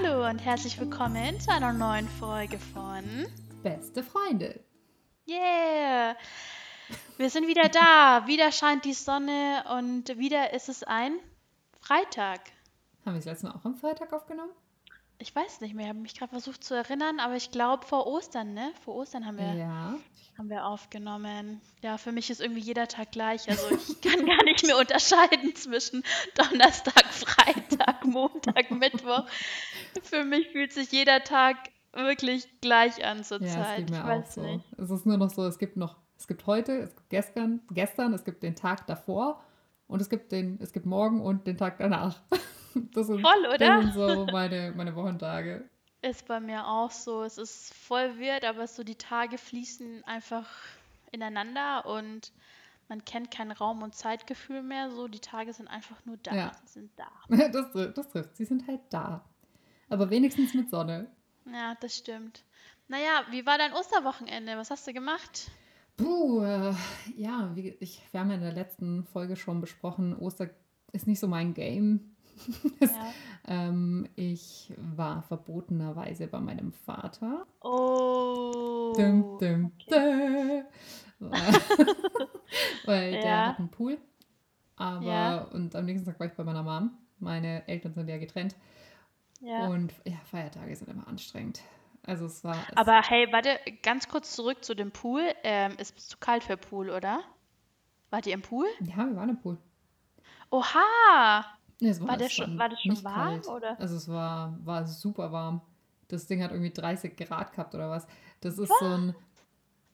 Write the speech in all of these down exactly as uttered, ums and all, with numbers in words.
Hallo und herzlich willkommen zu einer neuen Folge von Beste Freunde. Yeah! Wir sind wieder da, wieder scheint die Sonne und wieder ist es ein Freitag. Haben wir es letztes Mal auch am Freitag aufgenommen? Ich weiß nicht mehr, ich habe mich gerade versucht zu erinnern, aber ich glaube vor Ostern, ne? Vor Ostern haben wir, ja. haben wir aufgenommen. Ja, für mich ist irgendwie jeder Tag gleich, also ich kann gar nicht mehr unterscheiden zwischen Donnerstag, Freitag, Montag, Mittwoch. Für mich fühlt sich jeder Tag wirklich gleich an zur ja, Zeit. Ich weiß so. nicht. Es ist nur noch so, es gibt noch, es gibt heute, es gibt gestern, gestern, es gibt den Tag davor und es gibt den, es gibt morgen und den Tag danach. Das sind, voll, oder? Das sind so meine, meine Wochentage. Ist bei mir auch so. Es ist voll weird, aber so die Tage fließen einfach ineinander und man kennt kein Raum- und Zeitgefühl mehr. So, die Tage sind einfach nur da. Ja. Sie sind da. Das, das trifft. Sie sind halt da. Aber wenigstens mit Sonne. Ja, das stimmt. Naja, wie war dein Osterwochenende? Was hast du gemacht? Puh, äh, ja, wie, ich, wir haben ja in der letzten Folge schon besprochen, Oster ist nicht so mein Game. Ja. ähm, ich war verbotenerweise bei meinem Vater. Oh! Dum, dum, okay. Weil ja. der hat einen Pool. Aber ja. Und am nächsten Tag war ich bei meiner Mom. Meine Eltern sind ja getrennt. Ja. Und ja, Feiertage sind immer anstrengend. Also es war. Es Aber hey, warte, ganz kurz zurück zu dem Pool. Ähm, es ist zu kalt für Pool, oder? Wart ihr im Pool? Ja, wir waren im Pool. Oha! Nee, es war, war, das schon, war das schon warm? Oder? Also es war, war super warm. Das Ding hat irgendwie dreißig Grad gehabt oder was. Das ist was? so ein...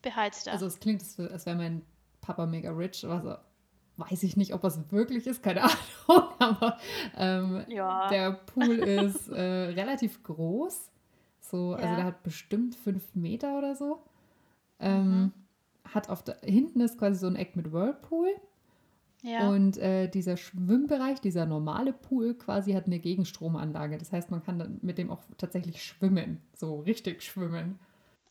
Beheizter. Also es klingt, als wäre mein Papa mega rich. Also weiß ich nicht, ob das wirklich ist, keine Ahnung. Aber ähm, ja. der Pool ist äh, relativ groß. So, also ja. der hat bestimmt fünf Meter oder so. Ähm, mhm. Hat auf der, hinten ist quasi so ein Eck mit Whirlpool. Ja. Und äh, dieser Schwimmbereich, dieser normale Pool quasi hat eine Gegenstromanlage. Das heißt, man kann dann mit dem auch tatsächlich schwimmen, so richtig schwimmen.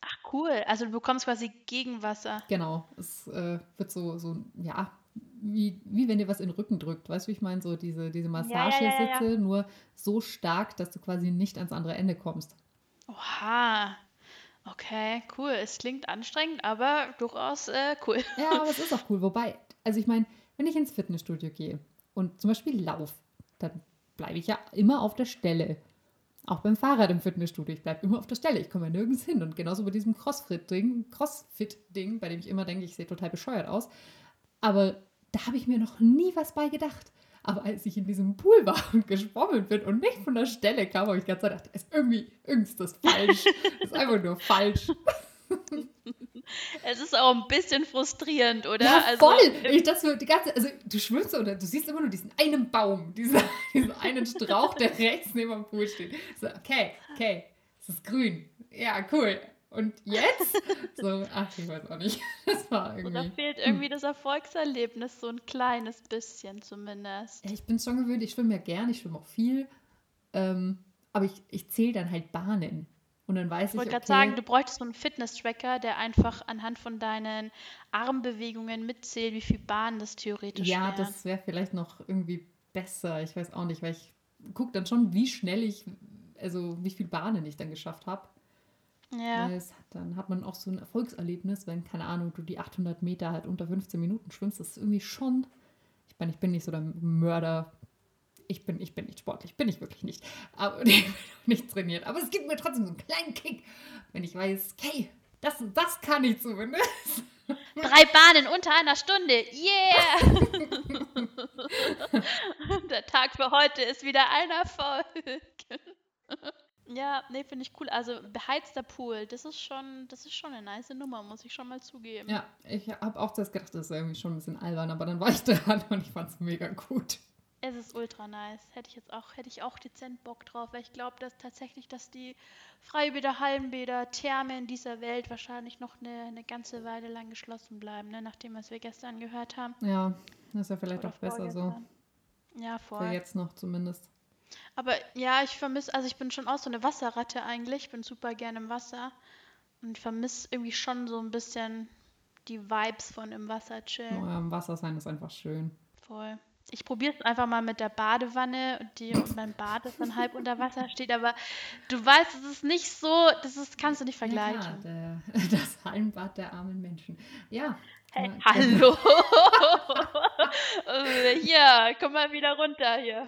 Ach cool, also du bekommst quasi Gegenwasser. Genau, es äh, wird so, so ja, wie, wie wenn dir was in den Rücken drückt. Weißt du, wie ich meine? So diese, diese Massagesitze, ja, ja, ja, ja. nur so stark, dass du quasi nicht ans andere Ende kommst. Oha. Okay, cool. Es klingt anstrengend, aber durchaus äh, cool. Ja, aber es ist auch cool. Wobei, also ich meine, wenn ich ins Fitnessstudio gehe und zum Beispiel laufe, dann bleibe ich ja immer auf der Stelle. Auch beim Fahrrad im Fitnessstudio, ich bleibe immer auf der Stelle. Ich komme ja nirgends hin. Und genauso bei diesem Crossfit-Ding, Crossfit-Ding, bei dem ich immer denke, ich sehe total bescheuert aus. Aber da habe ich mir noch nie was bei gedacht. Aber als ich in diesem Pool war und geschwommen bin und nicht von der Stelle kam, habe ich die ganze Zeit gedacht, ist irgendwie irgendwas falsch. Das ist einfach nur falsch. Es ist auch ein bisschen frustrierend, oder? Ja, voll! Also, ich, das für die ganze, also, du schwimmst oder du siehst immer nur diesen einen Baum, diesen, diesen einen Strauch, der rechts neben dem Pool steht. So, okay, okay, es ist grün. Ja, cool. Und jetzt? So, ach, ich weiß auch nicht. Das war irgendwie... Da fehlt irgendwie das Erfolgserlebnis, so ein kleines bisschen zumindest. Ja, ich bin schon gewöhnt, ich schwimme ja gern, ich schwimme auch viel. Ähm, aber ich, ich zähle dann halt Bahnen. Und dann weiß ich, ich wollte gerade okay, sagen, du bräuchtest so einen Fitness-Tracker, der einfach anhand von deinen Armbewegungen mitzählt, wie viel Bahnen das theoretisch wäre. Ja, das wäre vielleicht noch irgendwie besser. Ich weiß auch nicht, weil ich gucke dann schon, wie schnell ich, also wie viel Bahnen ich dann geschafft habe. Ja. Weil es, dann hat man auch so ein Erfolgserlebnis, wenn, keine Ahnung, du die achthundert Meter halt unter fünfzehn Minuten schwimmst. Das ist irgendwie schon, ich meine, ich bin nicht so der Mörder. Ich bin, ich bin nicht sportlich, bin ich wirklich nicht. Aber ich bin auch nicht trainiert. Aber es gibt mir trotzdem so einen kleinen Kick, wenn ich weiß, okay, das, das kann ich zumindest. Drei Bahnen unter einer Stunde, yeah! Der Tag für heute ist wieder ein Erfolg. Ja, nee, finde ich cool. Also beheizter Pool, das ist schon, das ist schon eine nice Nummer, muss ich schon mal zugeben. Ja, ich habe auch das gedacht, das ist irgendwie schon ein bisschen albern, aber dann war ich dran und ich fand es mega gut. Es ist ultra nice. Hätte ich jetzt auch, hätte ich auch dezent Bock drauf, weil ich glaube, dass tatsächlich, dass die Freibäder, Hallenbäder, Thermen dieser Welt wahrscheinlich noch eine, eine ganze Weile lang geschlossen bleiben, ne? Nachdem, was wir gestern gehört haben. Ja, das ist ja vielleicht auch besser so. Ja, voll. Für jetzt noch zumindest. Aber ja, ich vermisse, also ich bin schon auch so eine Wasserratte eigentlich. Ich bin super gerne im Wasser und vermisse irgendwie schon so ein bisschen die Vibes von im Wasser chillen. Ja, im Wasser sein ist einfach schön. Voll. Ich probiere es einfach mal mit der Badewanne und, die, und mein Bad ist dann halb unter Wasser steht, aber du weißt, es ist nicht so, das ist, kannst du nicht vergleichen. Ja, der, das Hallenbad der armen Menschen. Ja. Hey, ja, hallo! Hier, komm mal wieder runter hier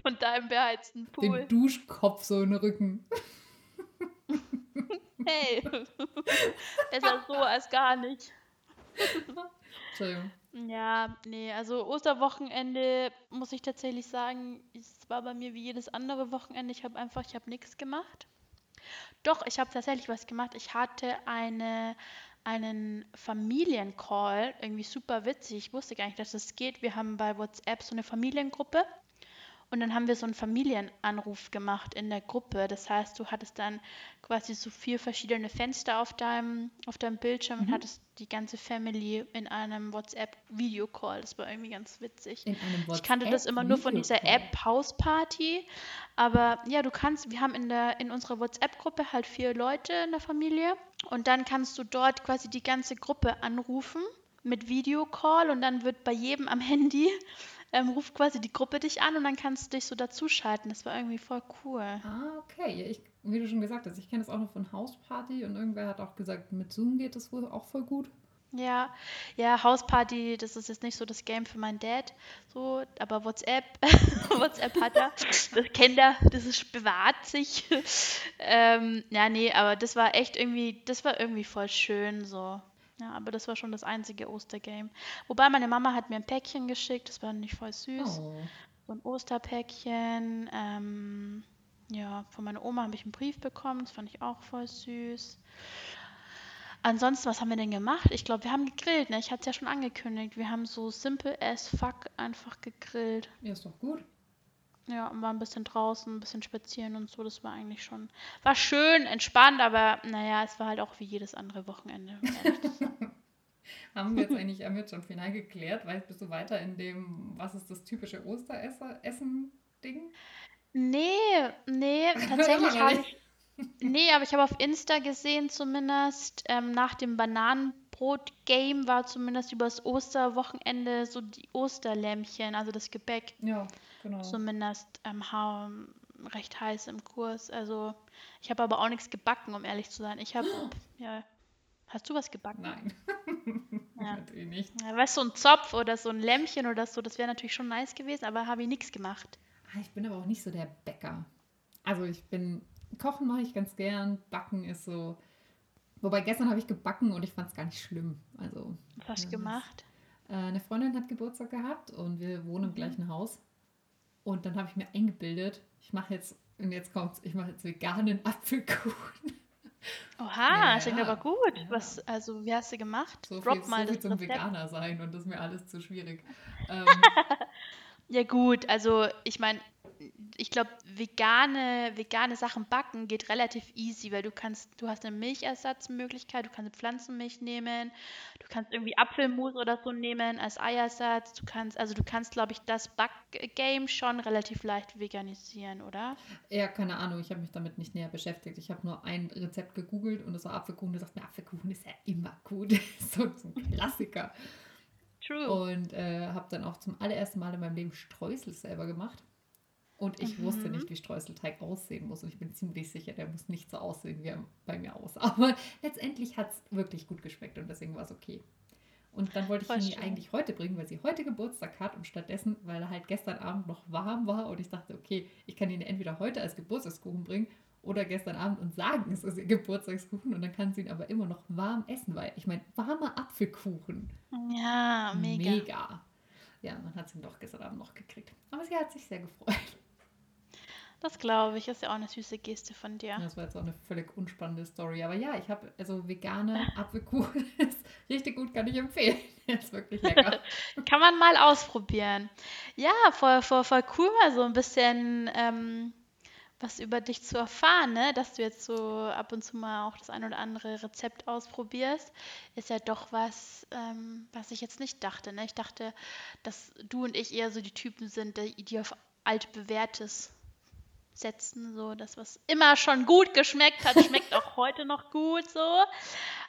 von deinem beheizten Pool. Den Duschkopf so in den Rücken. Hey, besser so als gar nicht. Entschuldigung. Ja, nee, also Osterwochenende muss ich tatsächlich sagen, es war bei mir wie jedes andere Wochenende. Ich habe einfach, ich habe nichts gemacht. Doch, ich habe tatsächlich was gemacht. Ich hatte eine, einen Familiencall, irgendwie super witzig. Ich wusste gar nicht, dass das geht. Wir haben bei WhatsApp so eine Familiengruppe und dann haben wir so einen Familienanruf gemacht in der Gruppe. Das heißt, du hattest dann quasi so vier verschiedene Fenster auf deinem, auf deinem Bildschirm, mhm, und hattest die ganze Family in einem WhatsApp-Video-Call. Das war irgendwie ganz witzig. In einem WhatsApp- ich kannte das immer nur von dieser App Hausparty. Aber ja, du kannst, wir haben in der in unserer WhatsApp-Gruppe halt vier Leute in der Familie. Und dann kannst du dort quasi die ganze Gruppe anrufen mit Videocall. Und dann wird bei jedem am Handy, ähm, ruft quasi die Gruppe dich an und dann kannst du dich so dazuschalten. Das war irgendwie voll cool. Ah, okay. Ich, wie du schon gesagt hast, ich kenne das auch noch von Hausparty und irgendwer hat auch gesagt, mit Zoom geht das wohl auch voll gut. Ja, ja, Hausparty, das ist jetzt nicht so das Game für meinen Dad, so, aber WhatsApp, WhatsApp hat er, das kennt er, das ist, bewahrt sich. ähm, ja, nee, aber das war echt irgendwie, das war irgendwie voll schön, so. Ja, aber das war schon das einzige Ostergame. Wobei meine Mama hat mir ein Päckchen geschickt, das war nicht voll süß. Oh. So ein Osterpäckchen. Ähm, ja, von meiner Oma habe ich einen Brief bekommen, das fand ich auch voll süß. Ansonsten, was haben wir denn gemacht? Ich glaube, wir haben gegrillt, ne? Ich hatte es ja schon angekündigt. Wir haben so simple as fuck einfach gegrillt. Ja, ist doch gut. Ja, und war ein bisschen draußen, ein bisschen spazieren und so. Das war eigentlich schon, war schön, entspannt, aber naja, es war halt auch wie jedes andere Wochenende. Haben wir jetzt eigentlich haben wir jetzt schon final geklärt? Weißt, bist du weiter in dem, was ist das typische Osteressen-Ding? Nee, nee, tatsächlich habe ich, nee, aber ich habe auf Insta gesehen zumindest, ähm, nach dem Bananen Brot-Game war zumindest übers Osterwochenende so die Osterlämmchen, also das Gebäck. Ja, genau. Zumindest ähm, recht heiß im Kurs. Also ich habe aber auch nichts gebacken, um ehrlich zu sein. Ich habe, oh. ja, hast du was gebacken? Nein, ja. Natürlich nicht. Ja, weißt du, so ein Zopf oder so ein Lämmchen oder so, das wäre natürlich schon nice gewesen, aber habe ich nichts gemacht. Ich bin aber auch nicht so der Bäcker. Also ich bin, Kochen mache ich ganz gern, Backen ist so... Wobei, gestern habe ich gebacken und ich fand es gar nicht schlimm. Also, was hast du gemacht? Äh, eine Freundin hat Geburtstag gehabt und wir wohnen im mhm. gleichen Haus. Und dann habe ich mir eingebildet, ich mache jetzt, und jetzt kommt's, ich mache jetzt veganen Apfelkuchen. Oha, das klingt aber gut. Ja. Was, also, wie hast du gemacht? So Drop viel, mal so viel das zum Rezept. Veganer sein und das ist mir alles zu schwierig. ähm, ja gut, also ich meine... Ich glaube, vegane, vegane Sachen backen geht relativ easy, weil du kannst, du hast eine Milchersatzmöglichkeit, du kannst Pflanzenmilch nehmen, du kannst irgendwie Apfelmus oder so nehmen als Eiersatz, du kannst, also du kannst, glaube ich, das Backgame schon relativ leicht veganisieren, oder? Ja, keine Ahnung, ich habe mich damit nicht näher beschäftigt. Ich habe nur ein Rezept gegoogelt und das war Apfelkuchen. Du sagst mir, Apfelkuchen ist ja immer gut, so ein Klassiker. True. Und äh, habe dann auch zum allerersten Mal in meinem Leben Streusel selber gemacht. Und ich mhm. wusste nicht, wie Streuselteig aussehen muss. Und ich bin ziemlich sicher, der muss nicht so aussehen, wie er bei mir aussah. Aber letztendlich hat es wirklich gut geschmeckt und deswegen war es okay. Und dann wollte ich Voll ihn schön. eigentlich heute bringen, weil sie heute Geburtstag hat. Und stattdessen, weil er halt gestern Abend noch warm war und ich dachte, okay, ich kann ihn entweder heute als Geburtstagskuchen bringen oder gestern Abend und sagen, es ist ihr Geburtstagskuchen. Und dann kann sie ihn aber immer noch warm essen, weil ich meine, warmer Apfelkuchen. Ja, mega. Mega. Ja, man hat es ihm doch gestern Abend noch gekriegt. Aber sie hat sich sehr gefreut. Das glaube ich, ist ja auch eine süße Geste von dir. Das war jetzt auch eine völlig unspannende Story. Aber ja, ich habe, also vegane Apfelkuchen ist richtig gut, kann ich empfehlen. Ist wirklich lecker. Kann man mal ausprobieren. Ja, voll, voll, voll cool, mal so ein bisschen ähm, was über dich zu erfahren, ne? Dass du jetzt so ab und zu mal auch das ein oder andere Rezept ausprobierst. Ist ja doch was, ähm, was ich jetzt nicht dachte, ne? Ich dachte, dass du und ich eher so die Typen sind, die, die auf altbewährtes setzen, so das, was immer schon gut geschmeckt hat, schmeckt auch heute noch gut, so.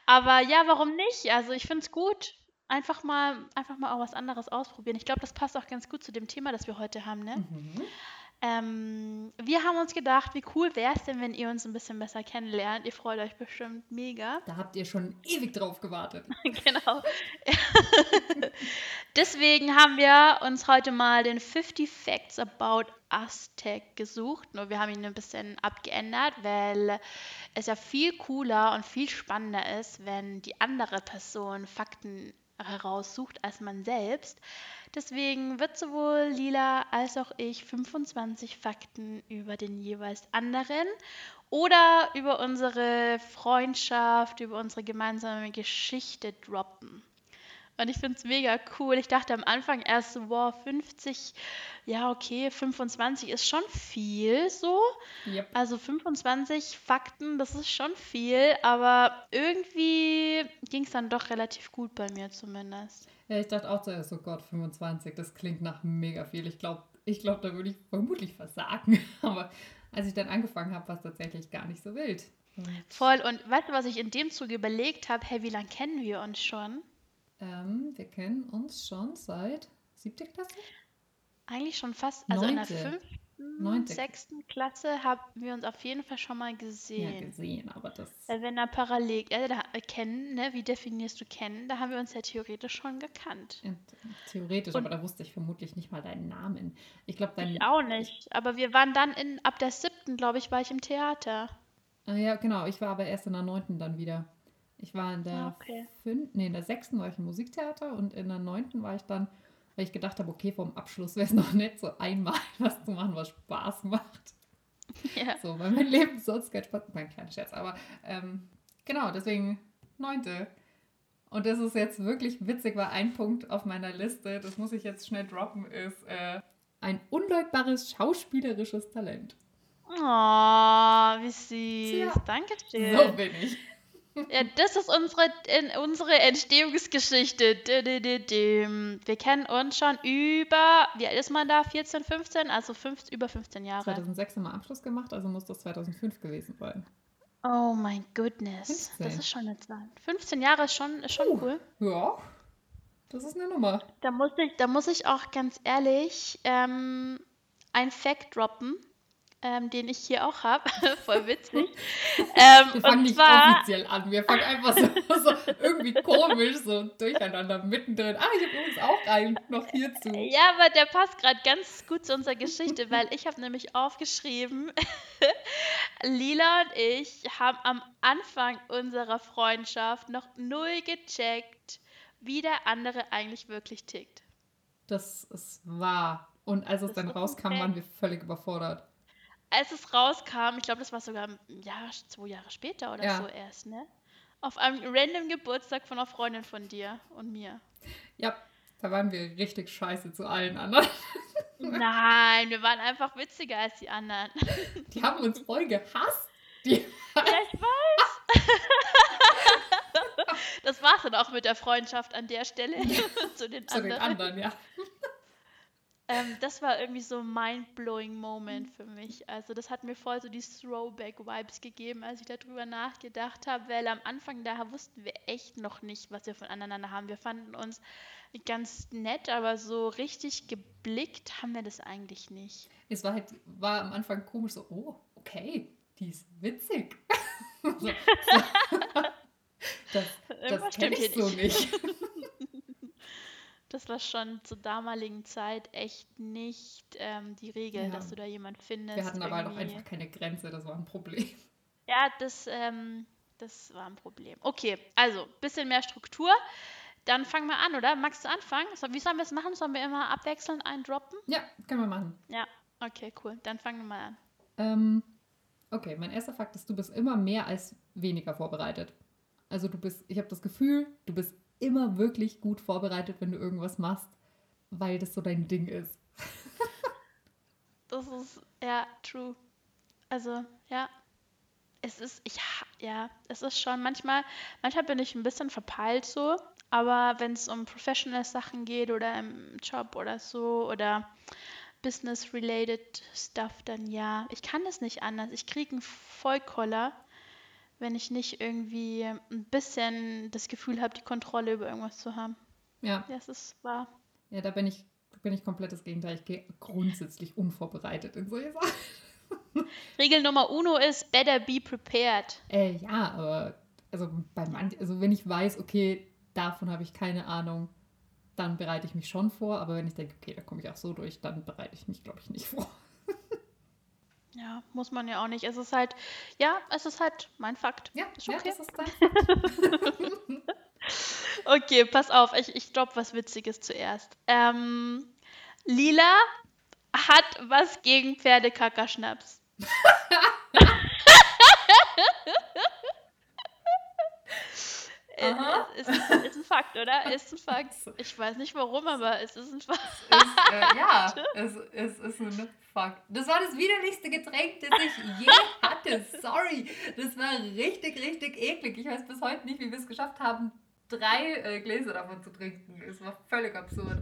Aber ja, warum nicht? Also ich finde es gut, einfach mal, einfach mal auch was anderes ausprobieren. Ich glaube, das passt auch ganz gut zu dem Thema, das wir heute haben, ne? Mhm. Ähm, wir haben uns gedacht, wie cool wäre es denn, wenn ihr uns ein bisschen besser kennenlernt. Ihr freut euch bestimmt mega. Da habt ihr schon ewig drauf gewartet. Genau. Deswegen haben wir uns heute mal den fifty Facts About Us Tag gesucht. Nur wir haben ihn ein bisschen abgeändert, weil es ja viel cooler und viel spannender ist, wenn die andere Person Fakten heraussucht als man selbst. Deswegen wird sowohl Lila als auch ich fünfundzwanzig Fakten über den jeweils anderen oder über unsere Freundschaft, über unsere gemeinsame Geschichte droppen. Und ich finde es mega cool. Ich dachte am Anfang erst so, wow, fünfzig, ja okay, fünfundzwanzig ist schon viel so. Yep. Also fünfundzwanzig Fakten, das ist schon viel, aber irgendwie ging es dann doch relativ gut bei mir zumindest. Ja, ich dachte auch so, oh Gott, fünfundzwanzig, das klingt nach mega viel. Ich glaube, ich glaub, da würde ich vermutlich versagen. Aber als ich dann angefangen habe, war es tatsächlich gar nicht so wild. Voll, und weißt du, was ich in dem Zuge überlegt habe? Hey, wie lange kennen wir uns schon? Ähm, wir kennen uns schon seit siebter Klasse? Eigentlich schon fast, also neunte. In der fünften, sechsten Klasse haben wir uns auf jeden Fall schon mal gesehen. Ja, gesehen, aber das... Weil wenn da parallel, äh, da, kennen, ne, wie definierst du kennen? Da haben wir uns ja theoretisch schon gekannt. Ja, theoretisch, und aber da wusste ich vermutlich nicht mal deinen Namen. Ich glaube, dein... Ich auch nicht, aber wir waren dann in, ab der siebten, glaube ich, war ich im Theater. Ja, genau, ich war aber erst in der neunten dann wieder. Ich war in der okay. fünften, nee, in der sechsten war ich im Musiktheater und in der neunten war ich dann, weil ich gedacht habe, okay, vorm Abschluss wäre es noch nett, so einmal was zu machen, was Spaß macht. Ja. So, weil mein Leben sonst keinen Spaß macht. Mein kleiner Scherz, aber ähm, genau, deswegen neunte. Und das ist jetzt wirklich witzig, weil ein Punkt auf meiner Liste, das muss ich jetzt schnell droppen, ist äh, ein unleugbares schauspielerisches Talent. Oh, wie süß. Tja. Danke dir. So bin ich. Ja, das ist unsere, in, unsere Entstehungsgeschichte. Wir kennen uns schon über, wie alt ist man da? vierzehn, fünfzehn? Also fünf, über fünfzehn Jahre. zweitausendsechs haben wir Abschluss gemacht, also muss das zweitausendfünf gewesen sein. Oh mein goodness. fünfzehn. Das ist schon eine Zeit. fünfzehn Jahre ist schon, ist schon uh, cool. Ja, das ist eine Nummer. Da muss ich, da muss ich auch ganz ehrlich ähm, ein Fact droppen. Ähm, den ich hier auch habe. Voll witzig. Ähm, wir fangen und zwar... nicht offiziell an. Wir fangen einfach so, so irgendwie komisch so durcheinander mittendrin. Ah, ich habe übrigens auch einen noch hierzu. Ja, aber der passt gerade ganz gut zu unserer Geschichte, weil ich habe nämlich aufgeschrieben, Lila und ich haben am Anfang unserer Freundschaft noch null gecheckt, wie der andere eigentlich wirklich tickt. Das ist wahr. Und als es das dann rauskam, waren wir völlig überfordert. Als es rauskam, ich glaube, das war sogar ein Jahr, zwei Jahre später oder ja. so erst, ne? Auf einem random Geburtstag von einer Freundin von dir und mir. Ja, da waren wir richtig scheiße zu allen anderen. Nein, wir waren einfach witziger als die anderen. Die haben uns voll gehasst. Die ja, ich weiß. Das war's dann auch mit der Freundschaft an der Stelle. Ja, zu den zu anderen. Den anderen, ja. Ähm, das war irgendwie so ein mind-blowing Moment für mich. Also das hat mir voll so die Throwback-Vibes gegeben, als ich darüber nachgedacht habe, weil am Anfang da wussten wir echt noch nicht, was wir voneinander haben. Wir fanden uns ganz nett, aber so richtig geblickt haben wir das eigentlich nicht. Es war halt, war am Anfang komisch so, oh, okay, die ist witzig. so, das das kenne ich so nicht. Das war schon zur damaligen Zeit echt nicht ähm, die Regel, ja. dass du da jemanden findest. Wir hatten aber irgendwie... noch einfach keine Grenze, das war ein Problem. Ja, das, ähm, das war ein Problem. Okay, also, bisschen mehr Struktur. Dann fangen wir an, oder? Magst du anfangen? Wie sollen wir es machen? Sollen wir immer abwechselnd einen droppen? Ja, können wir machen. Ja, okay, cool. Dann fangen wir mal an. Ähm, okay, mein erster Fakt ist, du bist immer mehr als weniger vorbereitet. Also du bist, ich habe das Gefühl, du bist immer wirklich gut vorbereitet, wenn du irgendwas machst, weil das so dein Ding ist. Das ist, ja, true. Also, ja. Es ist, ich, ja, es ist schon manchmal, manchmal bin ich ein bisschen verpeilt so, aber wenn es um Professional-Sachen geht oder im Job oder so oder Business-related Stuff, dann ja. Ich kann es nicht anders. Ich kriege einen Vollkoller, wenn ich nicht irgendwie ein bisschen das Gefühl habe, die Kontrolle über irgendwas zu haben. Ja. Das ist wahr. Ja, da bin ich, bin ich komplett das Gegenteil. Ich gehe grundsätzlich unvorbereitet in solche Sachen. Regel Nummer uno ist, better be prepared. Äh, ja, aber also, bei man, also wenn ich weiß, okay, davon habe ich keine Ahnung, dann bereite ich mich schon vor. Aber wenn ich denke, okay, da komme ich auch so durch, dann bereite ich mich, glaube ich, nicht vor. Ja, muss man ja auch nicht. Es ist halt, ja, es ist halt mein Fakt. Ja, ist okay. Ja, das ist dein Fakt. Okay, pass auf, ich, ich droppe was Witziges zuerst. Ähm, Lila hat was gegen Pferdekackerschnaps. Ist, ist, ist ein Fakt, oder? Ist ein Fakt. Ich weiß nicht warum, aber es ist ein Fakt. Es ist, äh, ja, es, es ist ein Fakt. Das war das widerlichste Getränk, das ich je hatte. Sorry. Das war richtig, richtig eklig. Ich weiß bis heute nicht, wie wir es geschafft haben, drei äh, Gläser davon zu trinken. Es war völlig absurd.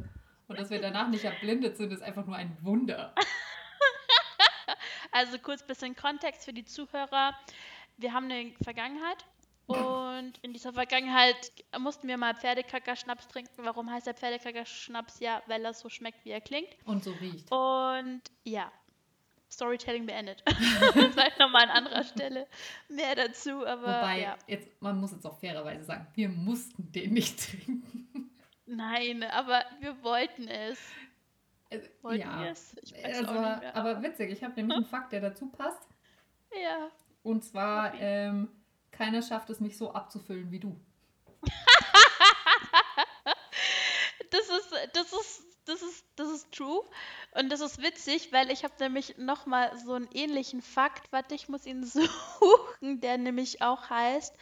Und dass wir danach nicht erblindet sind, ist einfach nur ein Wunder. Also kurz ein bisschen Kontext für die Zuhörer. Wir haben eine Vergangenheit. Und in dieser Vergangenheit mussten wir mal Pferdekackerschnaps trinken. Warum heißt der Pferdekackerschnaps? Ja, weil er so schmeckt, wie er klingt. Und so riecht. Und ja, Storytelling beendet. Vielleicht nochmal an anderer Stelle mehr dazu. Aber wobei, ja. Jetzt, man muss jetzt auch fairerweise sagen, wir mussten den nicht trinken. Nein, aber wir wollten es. Also, wollten ja. wir es? Ich weiß also, auch nicht mehr. Aber witzig, ich habe nämlich einen Fakt, der dazu passt. Ja. Und zwar... Okay. Ähm, Keiner schafft es, mich so abzufüllen wie du. das, ist, das, ist, das, ist, das ist true. Und das ist witzig, weil ich habe nämlich nochmal so einen ähnlichen Fakt. Warte, ich muss ihn suchen, der nämlich auch heißt,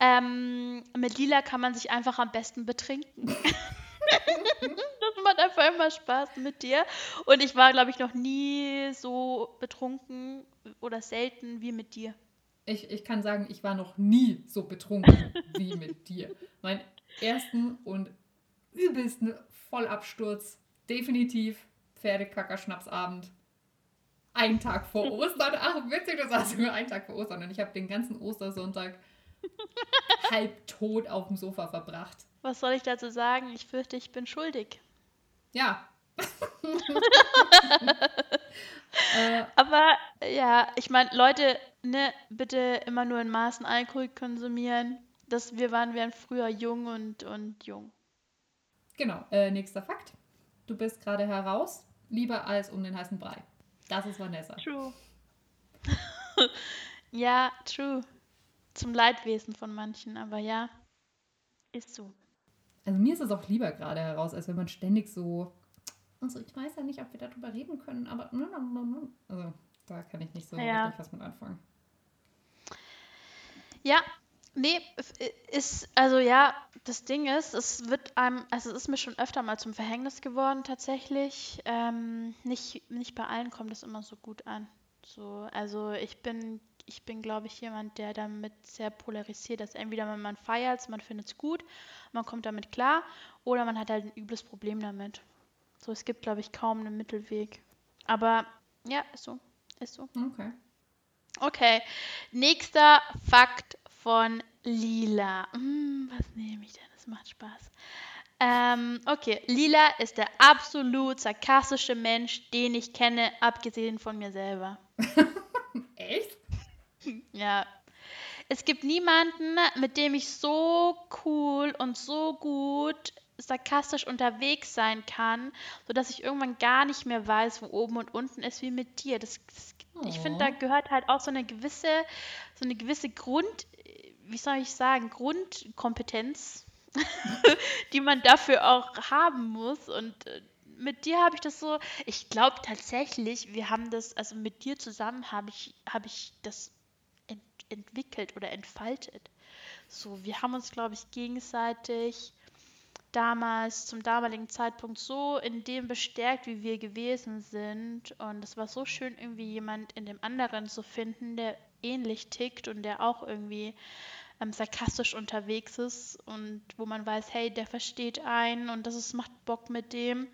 ähm, mit Lila kann man sich einfach am besten betrinken. Das macht einfach immer Spaß mit dir. Und ich war, glaube ich, noch nie so betrunken oder selten wie mit dir. Ich, ich kann sagen, ich war noch nie so betrunken wie mit dir. Mein ersten und übelsten Vollabsturz, definitiv Pferdekackerschnapsabend, einen Tag vor Ostern. Ach, witzig, das war sogar einen Tag vor Ostern. Und ich habe den ganzen Ostersonntag halbtot auf dem Sofa verbracht. Was soll ich dazu sagen? Ich fürchte, ich bin schuldig. Ja. äh, Aber ja, ich meine, Leute, ne, bitte immer nur in Maßen Alkohol konsumieren. Das, wir waren wären früher jung und, und jung. Genau, äh, nächster Fakt. Du bist gerade heraus, lieber als um den heißen Brei. Das ist Vanessa. True. Ja, true. Zum Leidwesen von manchen, aber ja, ist so. Also mir ist es auch lieber gerade heraus, als wenn man ständig so... Also ich weiß ja nicht, ob wir darüber reden können, aber... Also da kann ich nicht so ja. wirklich was mit anfangen. Ja, nee, ist... Also ja, das Ding ist, es wird einem... Also es ist mir schon öfter mal zum Verhängnis geworden, tatsächlich. Ähm, nicht, nicht bei allen kommt es immer so gut an. So, also ich bin... Ich bin, glaube ich, jemand, der damit sehr polarisiert, dass entweder man, man feiert, man findet es gut, man kommt damit klar, oder man hat halt ein übles Problem damit. So, es gibt, glaube ich, kaum einen Mittelweg. Aber ja, ist so. Ist so. Okay. Okay. Nächster Fakt von Lila. Hm, was nehme ich denn? Das macht Spaß. Ähm, okay. Lila ist der absolut sarkastische Mensch, den ich kenne, abgesehen von mir selber. Echt? Ja. Es gibt niemanden, mit dem ich so cool und so gut sarkastisch unterwegs sein kann, sodass ich irgendwann gar nicht mehr weiß, wo oben und unten ist, wie mit dir. Das, das, oh. Ich finde, da gehört halt auch so eine gewisse, so eine gewisse Grund, wie soll ich sagen, Grundkompetenz, die man dafür auch haben muss. Und mit dir habe ich das so, ich glaube tatsächlich, wir haben das, also mit dir zusammen habe ich, habe ich das ent- entwickelt oder entfaltet. So, wir haben uns, glaube ich, gegenseitig damals, zum damaligen Zeitpunkt so in dem bestärkt, wie wir gewesen sind. Und es war so schön, irgendwie jemand in dem anderen zu finden, der ähnlich tickt und der auch irgendwie ähm, sarkastisch unterwegs ist und wo man weiß, hey, der versteht einen und das ist, macht Bock mit dem,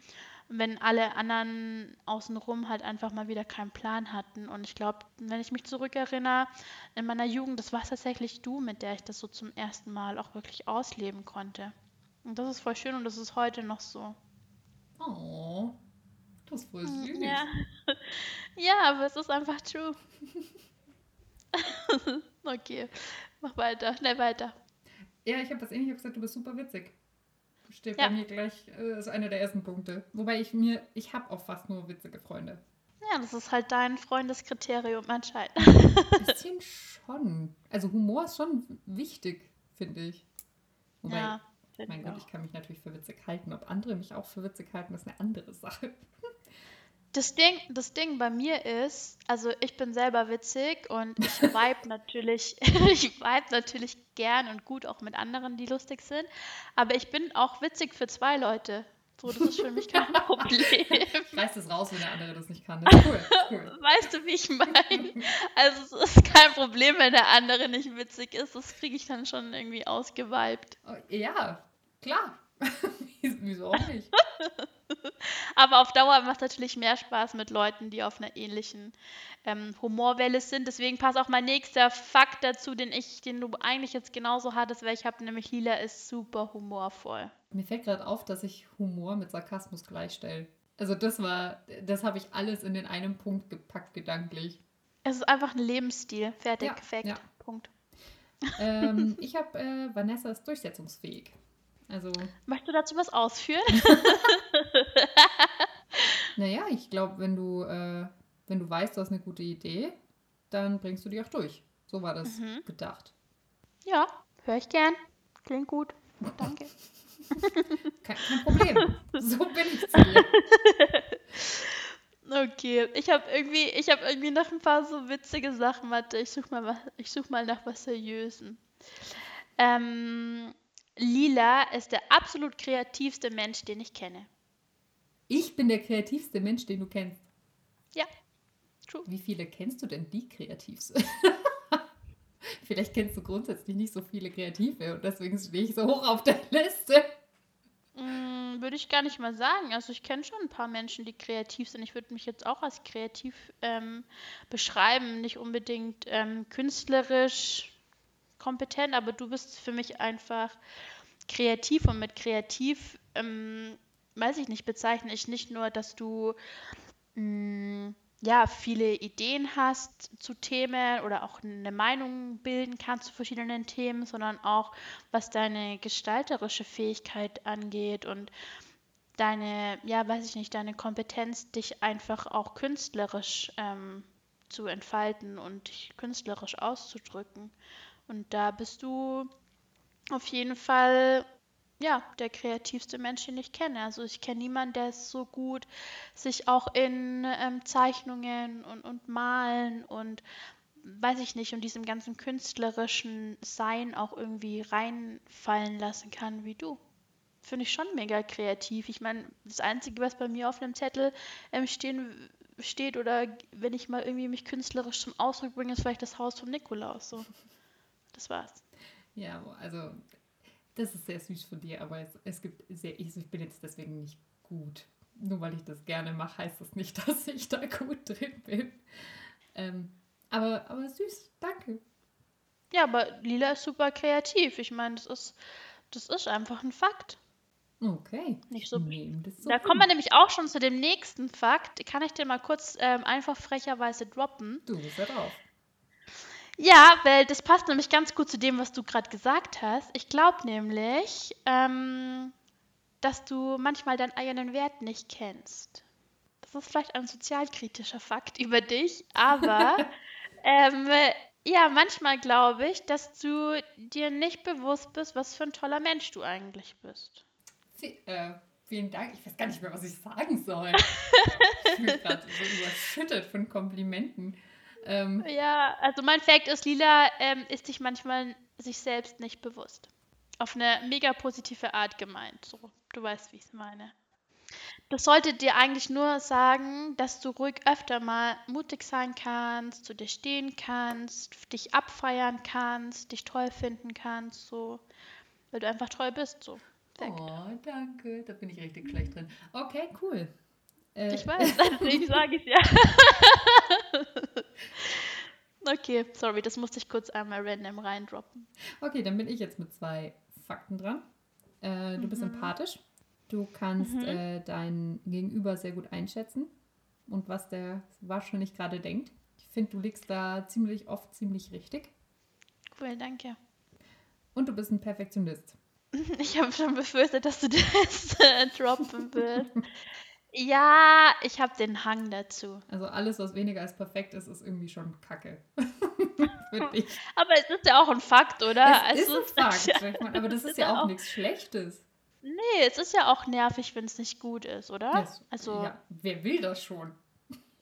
wenn alle anderen außenrum halt einfach mal wieder keinen Plan hatten. Und ich glaube, wenn ich mich zurückerinnere, in meiner Jugend, das war tatsächlich du, mit der ich das so zum ersten Mal auch wirklich ausleben konnte. Und das ist voll schön und das ist heute noch so. Oh, das ist voll süß. Ja, ja, aber es ist einfach true. Okay, mach weiter, schnell weiter. Ja, ich habe das ähnlich gesagt, du bist super witzig. Steht ja bei mir gleich, ist einer der ersten Punkte. Wobei ich mir, ich habe auch fast nur witzige Freunde. Ja, das ist halt dein Freundeskriterium anscheinend. Ein bisschen schon. Also Humor ist schon wichtig, finde ich. Wobei, ja, mein Gott, ich kann mich natürlich für witzig halten. Ob andere mich auch für witzig halten, ist eine andere Sache. Das Ding, das Ding bei mir ist, also ich bin selber witzig und ich vibe natürlich, ich vibe natürlich gern und gut auch mit anderen, die lustig sind. Aber ich bin auch witzig für zwei Leute. So, das ist für mich kein Problem. Reißt es raus, wenn der andere das nicht kann. Das ist cool, cool. Weißt du, wie ich meine? Also es ist kein Problem, wenn der andere nicht witzig ist. Das kriege ich dann schon irgendwie ausgeweibt. Oh, ja, klar. Wieso auch nicht? Aber auf Dauer macht es natürlich mehr Spaß mit Leuten, die auf einer ähnlichen ähm, Humorwelle sind. Deswegen passt auch mein nächster Fakt dazu, den ich, den du eigentlich jetzt genauso hattest, weil ich habe nämlich, Lila ist super humorvoll. Mir fällt gerade auf, dass ich Humor mit Sarkasmus gleichstelle. Also das war, das habe ich alles in den einen Punkt gepackt, gedanklich. Es ist einfach ein Lebensstil. Fertig, ja, Fact, ja. Punkt. Ähm, ich habe, äh, Vanessa ist durchsetzungsfähig. Also, möchtest du dazu was ausführen? Naja, ich glaube, wenn du äh, wenn du weißt, du hast eine gute Idee, dann bringst du die auch durch. So war das mhm. gedacht. Ja, höre ich gern. Klingt gut. Danke. kein, kein Problem. So bin ich zu dir. Okay, ich habe irgendwie, ich habe irgendwie noch ein paar so witzige Sachen. Warte, ich suche mal, ich such mal nach was Seriösen. Ähm... Lila ist der absolut kreativste Mensch, den ich kenne. Ich bin der kreativste Mensch, den du kennst? Ja, true. Wie viele kennst du denn, die kreativ sind? Vielleicht kennst du grundsätzlich nicht so viele Kreative und deswegen stehe ich so hoch auf der Liste. Mm, würde ich gar nicht mal sagen. Also ich kenne schon ein paar Menschen, die kreativ sind. Ich würde mich jetzt auch als kreativ ähm, beschreiben. Nicht unbedingt ähm, künstlerisch kompetent, aber du bist für mich einfach kreativ und mit kreativ, ähm, weiß ich nicht, bezeichne ich nicht nur, dass du mh, ja, viele Ideen hast zu Themen oder auch eine Meinung bilden kannst zu verschiedenen Themen, sondern auch, was deine gestalterische Fähigkeit angeht und deine, ja, weiß ich nicht, deine Kompetenz, dich einfach auch künstlerisch ähm, zu entfalten und dich künstlerisch auszudrücken. Und da bist du auf jeden Fall, ja, der kreativste Mensch, den ich kenne. Also ich kenne niemanden, der ist so gut, sich auch in ähm, Zeichnungen und, und Malen und weiß ich nicht, und diesem ganzen künstlerischen Sein auch irgendwie reinfallen lassen kann wie du. Finde ich schon mega kreativ. Ich meine, das Einzige, was bei mir auf einem Zettel ähm, stehen steht oder wenn ich mal irgendwie mich künstlerisch zum Ausdruck bringe, ist vielleicht das Haus vom Nikolaus, so. Das war's. Ja, also das ist sehr süß von dir, aber es, es gibt sehr, ich bin jetzt deswegen nicht gut. Nur weil ich das gerne mache, heißt das nicht, dass ich da gut drin bin. Ähm, aber, aber süß, danke. Ja, aber Lila ist super kreativ. Ich meine, das ist, das ist einfach ein Fakt. Okay. Nicht so, das so da kommen wir nämlich auch schon zu dem nächsten Fakt. Kann ich dir mal kurz ähm, einfach frecherweise droppen? Du bist ja drauf. Ja, weil das passt nämlich ganz gut zu dem, was du gerade gesagt hast. Ich glaube nämlich, ähm, dass du manchmal deinen eigenen Wert nicht kennst. Das ist vielleicht ein sozialkritischer Fakt über dich, aber ähm, ja, manchmal glaube ich, dass du dir nicht bewusst bist, was für ein toller Mensch du eigentlich bist. Sie, äh, vielen Dank. Ich weiß gar nicht mehr, was ich sagen soll. Ich bin gerade so überschüttet von Komplimenten. Ähm, ja, also mein Fact ist, Lila ähm, ist sich manchmal sich selbst nicht bewusst. Auf eine mega positive Art gemeint. So, du weißt, wie ich es meine. Das sollte dir eigentlich nur sagen, dass du ruhig öfter mal mutig sein kannst, zu dir stehen kannst, dich abfeiern kannst, dich toll finden kannst, so, weil du einfach toll bist, so. Fact. Oh, danke, da bin ich richtig schlecht drin. Okay, cool. Äh, ich weiß, deswegen sage ich es ja. Okay, sorry, das musste ich kurz einmal random reindroppen. Okay, dann bin ich jetzt mit zwei Fakten dran. Äh, du mhm. bist empathisch. Du kannst mhm. äh, dein Gegenüber sehr gut einschätzen und was der wahrscheinlich gerade denkt. Ich finde, du liegst da ziemlich oft ziemlich richtig. Cool, danke. Und du bist ein Perfektionist. Ich habe schon befürchtet, dass du das äh, droppen willst. Ja, ich habe den Hang dazu. Also alles, was weniger als perfekt ist, ist irgendwie schon Kacke. Aber es ist ja auch ein Fakt, oder? Es, es ist, ist ein Fakt, ja. Aber das ist ja auch, auch nichts Schlechtes. Nee, es ist ja auch nervig, wenn es nicht gut ist, oder? Das, also, ja, wer will das schon?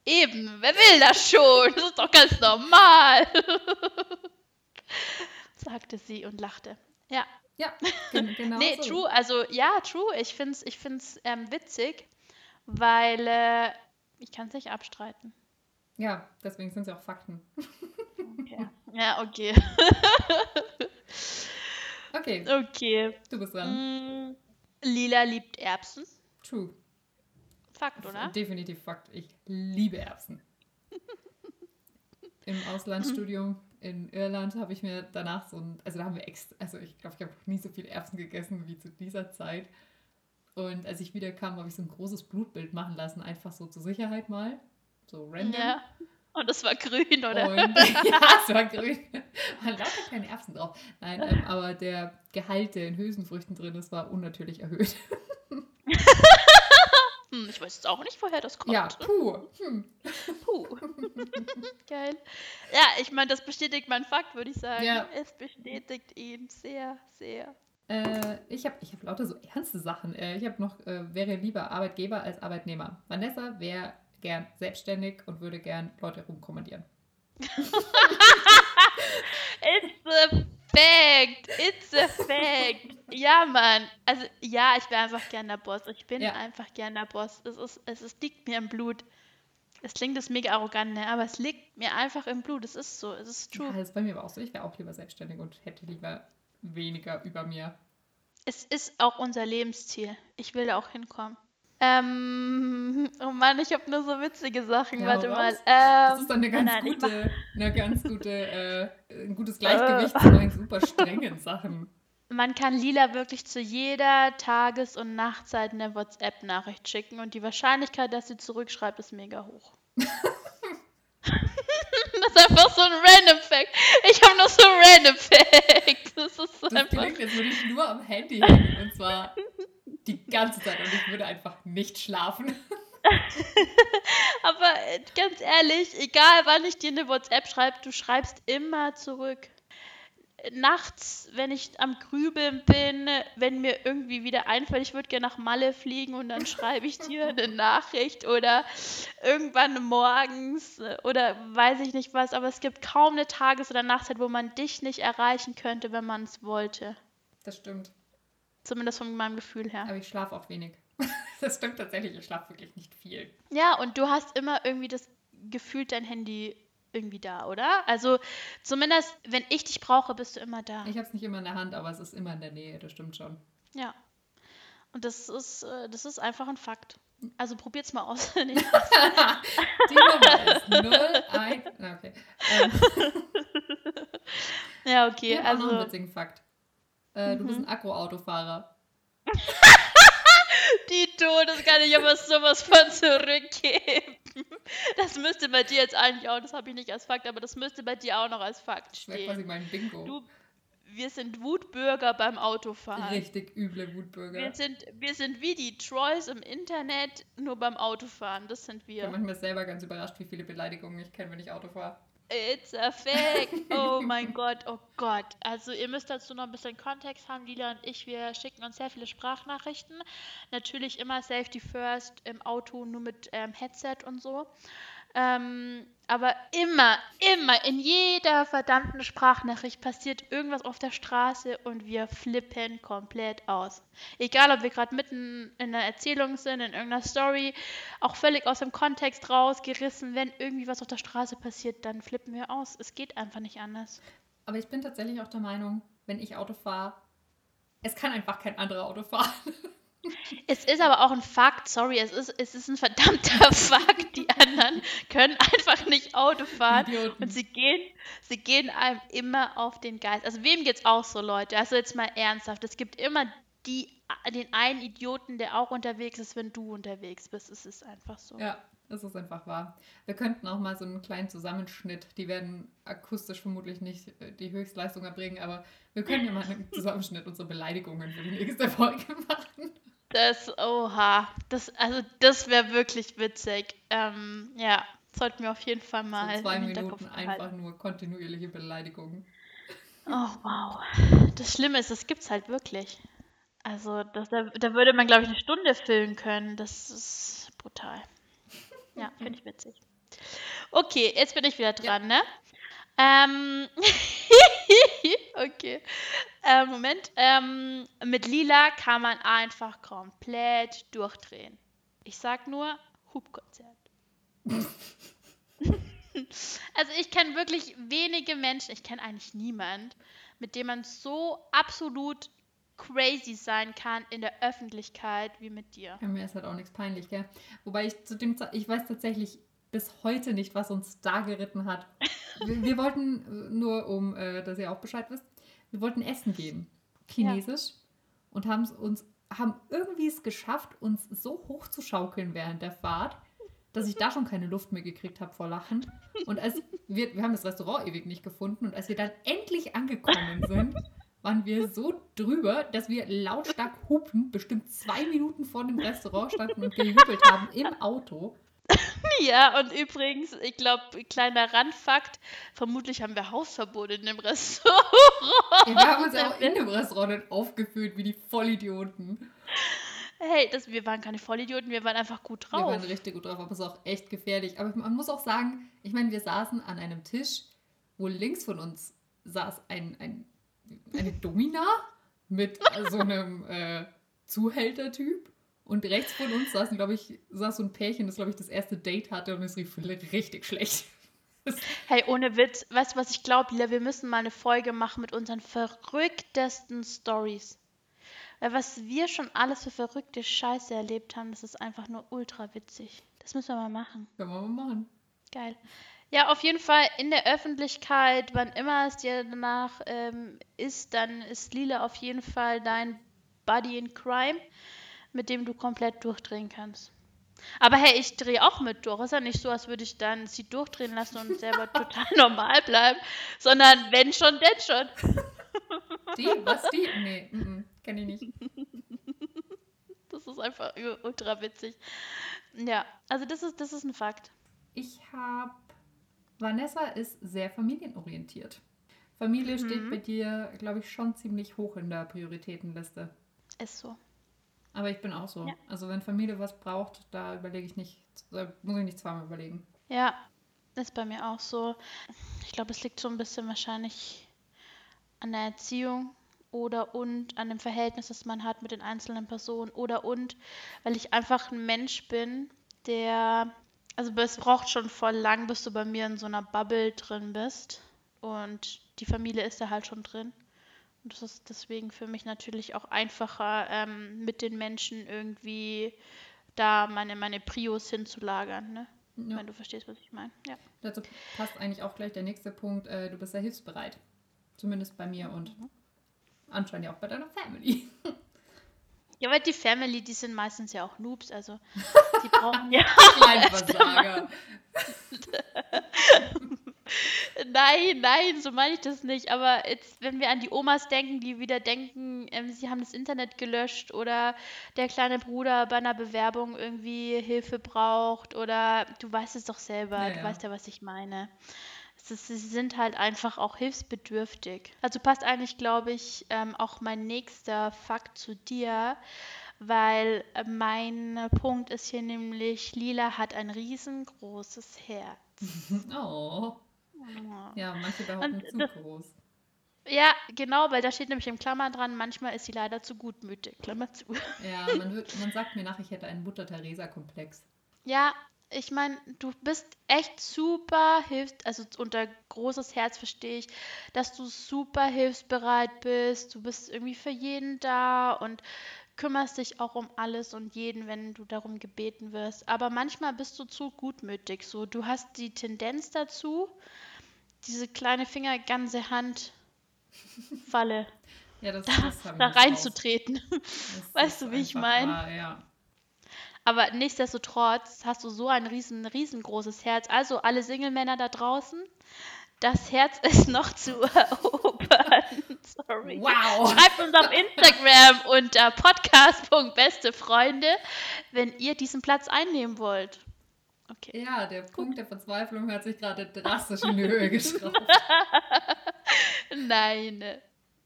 Eben, wer will das schon? Das ist doch ganz normal. Sagte sie und lachte. Ja. Ja, genau. Nee, so. True, also ja, true. Ich finde es ich find's, ähm, witzig, weil äh, ich kann es nicht abstreiten. Ja, deswegen sind es ja auch Fakten. Okay. Ja, okay. Okay. Okay. Du bist dran. Lila liebt Erbsen. True. Fakt, oder? Definitiv Fakt. Ich liebe Erbsen. Im Auslandsstudium in Irland habe ich mir danach so ein, also da haben wir extra, also ich glaube, ich habe noch nie so viel Erbsen gegessen wie zu dieser Zeit. Und als ich wiederkam, habe ich so ein großes Blutbild machen lassen, einfach so zur Sicherheit mal, so random. Ja. Und das war grün, oder? Und, ja, es war grün. Man lag ja keine Erbsen drauf. Nein, ähm, aber der Gehalt, der in Hülsenfrüchten drin ist, war unnatürlich erhöht. Hm, ich weiß jetzt auch nicht, woher das kommt. Ja, puh. Hm. Puh. Geil. Ja, ich meine, das bestätigt meinen Fakt, würde ich sagen. Ja. Es bestätigt ihn sehr, sehr. Äh, ich habe ich hab lauter so ernste Sachen. Äh, ich habe noch, äh, wäre lieber Arbeitgeber als Arbeitnehmer. Vanessa wäre gern selbstständig und würde gern Leute rumkommandieren. It's a fact. It's a fact. Ja, Mann. Also, ja, ich wäre einfach gern der Boss. Ich bin ja. einfach gern der Boss. Es, ist, es, es liegt mir im Blut. Es klingt das mega arrogant, ne? Aber es liegt mir einfach im Blut. Es ist so. Es ist true. Ja, das ist bei mir aber auch so. Ich wäre auch lieber selbstständig und hätte lieber weniger über mir. Es ist auch unser Lebensziel. Ich will da auch hinkommen. Ähm, oh Mann, ich habe nur so witzige Sachen, ja, warte mal. Ähm, das ist dann eine ganz nein, nein, gute, eine ganz gute, äh, ein gutes Gleichgewicht zu den super strengen Sachen. Man kann Lila wirklich zu jeder Tages- und Nachtzeit eine WhatsApp-Nachricht schicken und die Wahrscheinlichkeit, dass sie zurückschreibt, ist mega hoch. Das ist einfach so ein random Fact. Ich habe noch so ein random Fact. Das ist so das gelingt jetzt wirklich nur am Handy hängen, und zwar die ganze Zeit, und ich würde einfach nicht schlafen. Aber ganz ehrlich, egal wann ich dir eine WhatsApp schreibe, du schreibst immer zurück. Nachts, wenn ich am Grübeln bin, wenn mir irgendwie wieder einfällt, ich würde gerne nach Malle fliegen und dann schreibe ich dir eine Nachricht oder irgendwann morgens oder weiß ich nicht was, aber es gibt kaum eine Tages- oder Nachtzeit, wo man dich nicht erreichen könnte, wenn man es wollte. Das stimmt. Zumindest von meinem Gefühl her. Aber ich schlafe auch wenig. Das stimmt tatsächlich, ich schlafe wirklich nicht viel. Ja, und du hast immer irgendwie das Gefühl, dein Handy irgendwie da, oder? Also zumindest, wenn ich dich brauche, bist du immer da. Ich habe es nicht immer in der Hand, aber es ist immer in der Nähe, das stimmt schon. Ja. Und das ist, das ist einfach ein Fakt. Also probiert's mal aus. Die Nummer ist null eins. Okay. Ähm. Ja, okay. Ja, also auch noch einen witzigen Fakt. Äh, mhm. Du bist ein Akku-Autofahrer. Dito, das kann ich aber sowas von zurückgeben. Das müsste bei dir jetzt eigentlich auch, das habe ich nicht als Fakt, aber das müsste bei dir auch noch als Fakt stehen. Das wäre quasi mein Bingo. Du, wir sind Wutbürger beim Autofahren. Richtig üble Wutbürger. Wir sind, wir sind wie die Trolls im Internet, nur beim Autofahren. Das sind wir. Ich bin manchmal selber ganz überrascht, wie viele Beleidigungen ich kenne, wenn ich Auto fahre. It's a fact. Oh mein Gott, oh Gott. Also ihr müsst dazu noch ein bisschen Kontext haben. Lila und ich, wir schicken uns sehr viele Sprachnachrichten. Natürlich immer Safety First im Auto, nur mit ähm, Headset und so. Ähm, aber immer, immer, in jeder verdammten Sprachnachricht passiert irgendwas auf der Straße und wir flippen komplett aus. Egal, ob wir gerade mitten in einer Erzählung sind, in irgendeiner Story, auch völlig aus dem Kontext rausgerissen, wenn irgendwie was auf der Straße passiert, dann flippen wir aus. Es geht einfach nicht anders. Aber ich bin tatsächlich auch der Meinung, wenn ich Auto fahre, es kann einfach kein anderer Auto fahren. Es ist aber auch ein Fakt, sorry, es ist, es ist ein verdammter Fakt. Die anderen können einfach nicht Auto fahren. Idioten. Und sie gehen, sie gehen einem immer auf den Geist. Also wem geht's auch so, Leute? Also jetzt mal ernsthaft, es gibt immer die, den einen Idioten, der auch unterwegs ist, wenn du unterwegs bist. Es ist einfach so. Ja, es ist einfach wahr. Wir könnten auch mal so einen kleinen Zusammenschnitt, die werden akustisch vermutlich nicht die Höchstleistung erbringen, aber wir können ja mal einen Zusammenschnitt unserer Beleidigungen für die nächste Folge machen. Das, oha, das, also das wäre wirklich witzig. Ähm, ja, sollten wir auf jeden Fall mal so zwei im Hinterkopf Minuten behalten. Einfach nur kontinuierliche Beleidigungen. Oh, wow. Das Schlimme ist, das gibt's halt wirklich. Also, das, da, da würde man, glaube ich, eine Stunde füllen können. Das ist brutal. Ja, finde ich witzig. Okay, jetzt bin ich wieder dran, ja. ne? Ähm, okay. Äh, Moment. Ähm, mit Lila kann man einfach komplett durchdrehen. Ich sag nur Hubkonzert. Also ich kenne wirklich wenige Menschen, ich kenne eigentlich niemand, mit dem man so absolut crazy sein kann in der Öffentlichkeit wie mit dir. Ja, mir ist halt auch nichts peinlich, gell? Wobei ich zu dem Ze- ich weiß tatsächlich bis heute nicht, was uns da geritten hat. Wir, wir wollten, nur um, äh, dass ihr auch Bescheid wisst, wir wollten essen gehen, chinesisch, ja. und haben uns haben irgendwie es geschafft, uns so hochzuschaukeln während der Fahrt, dass ich da schon keine Luft mehr gekriegt habe vor Lachen. Und als wir, wir haben das Restaurant ewig nicht gefunden. Und als wir dann endlich angekommen sind, waren wir so drüber, dass wir lautstark hupen, bestimmt zwei Minuten vor dem Restaurant standen und gejubelt haben im Auto. Ja, und übrigens, ich glaube, kleiner Randfakt, vermutlich haben wir Hausverbot in dem Restaurant. Ja, wir haben uns ja auch in dem Restaurant aufgefühlt wie die Vollidioten. Hey, das, wir waren keine Vollidioten, wir waren einfach gut drauf. Wir waren richtig gut drauf, aber es ist auch echt gefährlich. Aber man muss auch sagen, ich meine, wir saßen an einem Tisch, wo links von uns saß ein, ein, eine Domina mit so einem äh, Zuhältertyp. Und rechts von uns saßen, glaube ich, saß so ein Pärchen, das, glaube ich, das erste Date hatte und es rief richtig schlecht. Hey, ohne Witz, weißt du, was ich glaube, Lila? Wir müssen mal eine Folge machen mit unseren verrücktesten Storys. Was wir schon alles für verrückte Scheiße erlebt haben, das ist einfach nur ultra witzig. Das müssen wir mal machen. Können wir mal machen. Geil. Ja, auf jeden Fall in der Öffentlichkeit, wann immer es dir danach ähm, ist, dann ist Lila auf jeden Fall dein Buddy in Crime, mit dem du komplett durchdrehen kannst. Aber hey, ich drehe auch mit durch. Ist ja nicht so, als würde ich dann sie durchdrehen lassen und selber total normal bleiben, sondern wenn schon, denn schon. Die? Was die? Nee, mm-mm. Kenne ich nicht. Das ist einfach ultra witzig. Ja, also das ist, das ist ein Fakt. Ich habe... Vanessa ist sehr familienorientiert. Familie mhm. steht bei dir, glaube ich, schon ziemlich hoch in der Prioritätenliste. Ist so. Aber ich bin auch so. Ja. Also wenn Familie was braucht, da überlege ich nicht, da muss ich nicht zweimal überlegen. Ja, ist bei mir auch so. Ich glaube, es liegt so ein bisschen wahrscheinlich... an der Erziehung oder und an dem Verhältnis, das man hat mit den einzelnen Personen oder und, weil ich einfach ein Mensch bin, der, also es braucht schon voll lang, bis du bei mir in so einer Bubble drin bist und die Familie ist da halt schon drin und das ist deswegen für mich natürlich auch einfacher, ähm, mit den Menschen irgendwie da meine, meine Prios hinzulagern, ne? Ja. Wenn du verstehst, was ich meine. Ja. Dazu passt eigentlich auch gleich der nächste Punkt, äh, du bist sehr hilfsbereit. Zumindest bei mir und anscheinend ja auch bei deiner Family. Ja, weil die Family, die sind meistens ja auch Noobs, also die brauchen ja... Kleinversager. Nein, nein, so meine ich das nicht. Aber jetzt, wenn wir an die Omas denken, die wieder denken, ähm, sie haben das Internet gelöscht oder der kleine Bruder bei einer Bewerbung irgendwie Hilfe braucht oder du weißt es doch selber, naja. Du weißt ja, was ich meine. Sie sind halt einfach auch hilfsbedürftig. Also passt eigentlich, glaube ich, ähm, auch mein nächster Fakt zu dir, weil mein Punkt ist hier nämlich, Lila hat ein riesengroßes Herz. Oh. Ja, manche behaupten zu groß. Ja, genau, weil da steht nämlich im Klammer dran, manchmal ist sie leider zu gutmütig. Klammer zu. Ja, man, wird, man sagt mir nach, ich hätte einen Mutter-Theresa-Komplex. Ja, ich meine, du bist echt super hilfs... Also unter großes Herz verstehe ich, dass du super hilfsbereit bist. Du bist irgendwie für jeden da und kümmerst dich auch um alles und jeden, wenn du darum gebeten wirst. Aber manchmal bist du zu gutmütig. So, du hast die Tendenz dazu, diese kleine Finger, ganze Hand Falle ja, das, das da, da reinzutreten. Weißt du, wie ich meine? Ja. Aber nichtsdestotrotz hast du so ein riesen, riesengroßes Herz. Also alle Single-Männer da draußen, das Herz ist noch zu erobern. Sorry. Wow. Schreibt uns auf Instagram unter podcast punkt beste freunde, wenn ihr diesen Platz einnehmen wollt. Okay. Ja, der Punkt der Verzweiflung hat sich gerade drastisch in die Höhe geschraubt. Nein,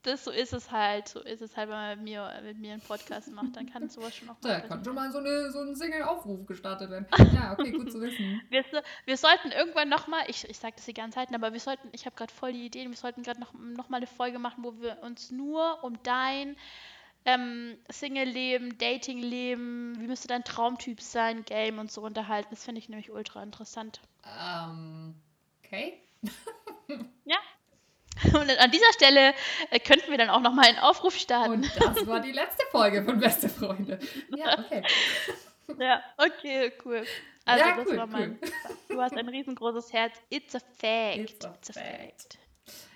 das, so ist es halt. So ist es halt, wenn man mit mir, mit mir einen Podcast macht, dann kann sowas schon auch mal. Da kann schon mal so, eine, so ein Single-Aufruf gestartet werden. Ja, okay, gut zu wissen. wir, wir sollten irgendwann nochmal, ich, ich sage das die ganze Zeit, aber wir sollten, ich habe gerade voll die Ideen, wir sollten gerade noch, noch mal eine Folge machen, wo wir uns nur um dein... Ähm, Single-Leben, Dating-Leben, wie müsste dein Traumtyp sein, Game und so unterhalten. Das finde ich nämlich ultra interessant. Ähm, um, okay. Ja. Und an dieser Stelle könnten wir dann auch nochmal einen Aufruf starten. Und das war die letzte Folge von Beste Freunde. Ja, okay. Ja, okay, cool. Also ja, das cool, war mein... Cool. Du hast ein riesengroßes Herz. It's a fact. It's a, It's a fact. fact.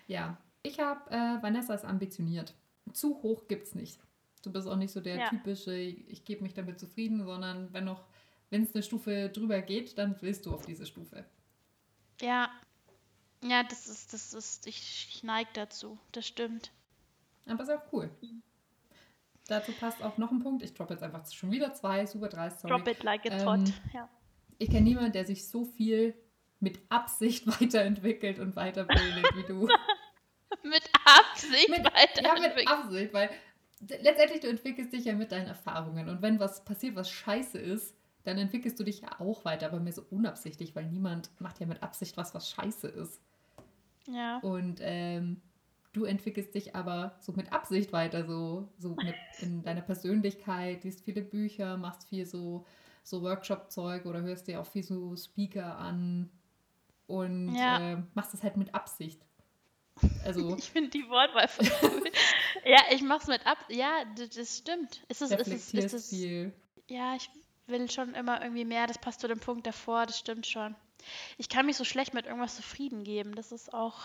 Ja, ich habe... Äh, Vanessa ist ambitioniert. Zu hoch gibt's nicht. Du bist auch nicht so der ja. typische, ich gebe mich damit zufrieden, sondern wenn noch, wenn es eine Stufe drüber geht, dann willst du auf diese Stufe. Ja. Ja, das ist, das ist, ich, ich neige dazu, das stimmt. Aber ist auch cool. Mhm. Dazu passt auch noch ein Punkt. Ich droppe jetzt einfach schon wieder zwei, super dreist, sorry. Drop it like it's ähm, hot, ja. Ich kenne niemanden, der sich so viel mit Absicht weiterentwickelt und weiterbildet wie du. Mit Absicht mit, weiter. Ja, mit Absicht, weil letztendlich du entwickelst dich ja mit deinen Erfahrungen und wenn was passiert, was scheiße ist, dann entwickelst du dich ja auch weiter, aber mehr so unabsichtlich, weil niemand macht ja mit Absicht was, was scheiße ist. Ja. Und ähm, du entwickelst dich aber so mit Absicht weiter, so, so mit in deiner Persönlichkeit, liest viele Bücher, machst viel so, so Workshop-Zeug oder hörst dir auch viel so Speaker an und ja. äh, machst das halt mit Absicht. Also, ich finde die Wortwahl voll cool. Ja, ich mach's mit ab. Ja, das, das stimmt. Ist das, reflektierst ist das, ist das, viel. Ja, ich will schon immer irgendwie mehr. Das passt zu dem Punkt davor. Das stimmt schon. Ich kann mich so schlecht mit irgendwas zufrieden geben. Das ist auch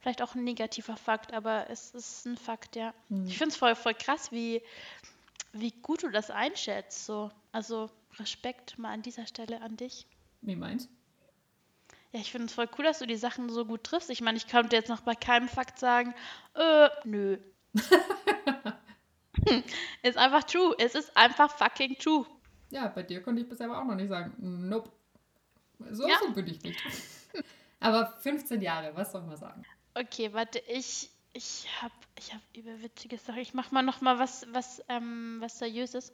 vielleicht auch ein negativer Fakt, aber es ist ein Fakt, ja. Hm. Ich find's voll, voll krass, wie, wie gut du das einschätzt. So. Also Respekt mal an dieser Stelle an dich. Wie meinst du? Ja, ich finde es voll cool, dass du die Sachen so gut triffst. Ich meine, ich könnte jetzt noch bei keinem Fakt sagen, äh, nö. Ist einfach true. Es ist einfach fucking true. Ja, bei dir konnte ich bisher aber auch noch nicht sagen, nope. So, ja. So bin ich nicht. Aber fünfzehn Jahre, was soll man sagen? Okay, warte, ich, ich habe ich hab überwitzige Sachen. Ich mache mal noch mal was, was, ähm, was seriös ist.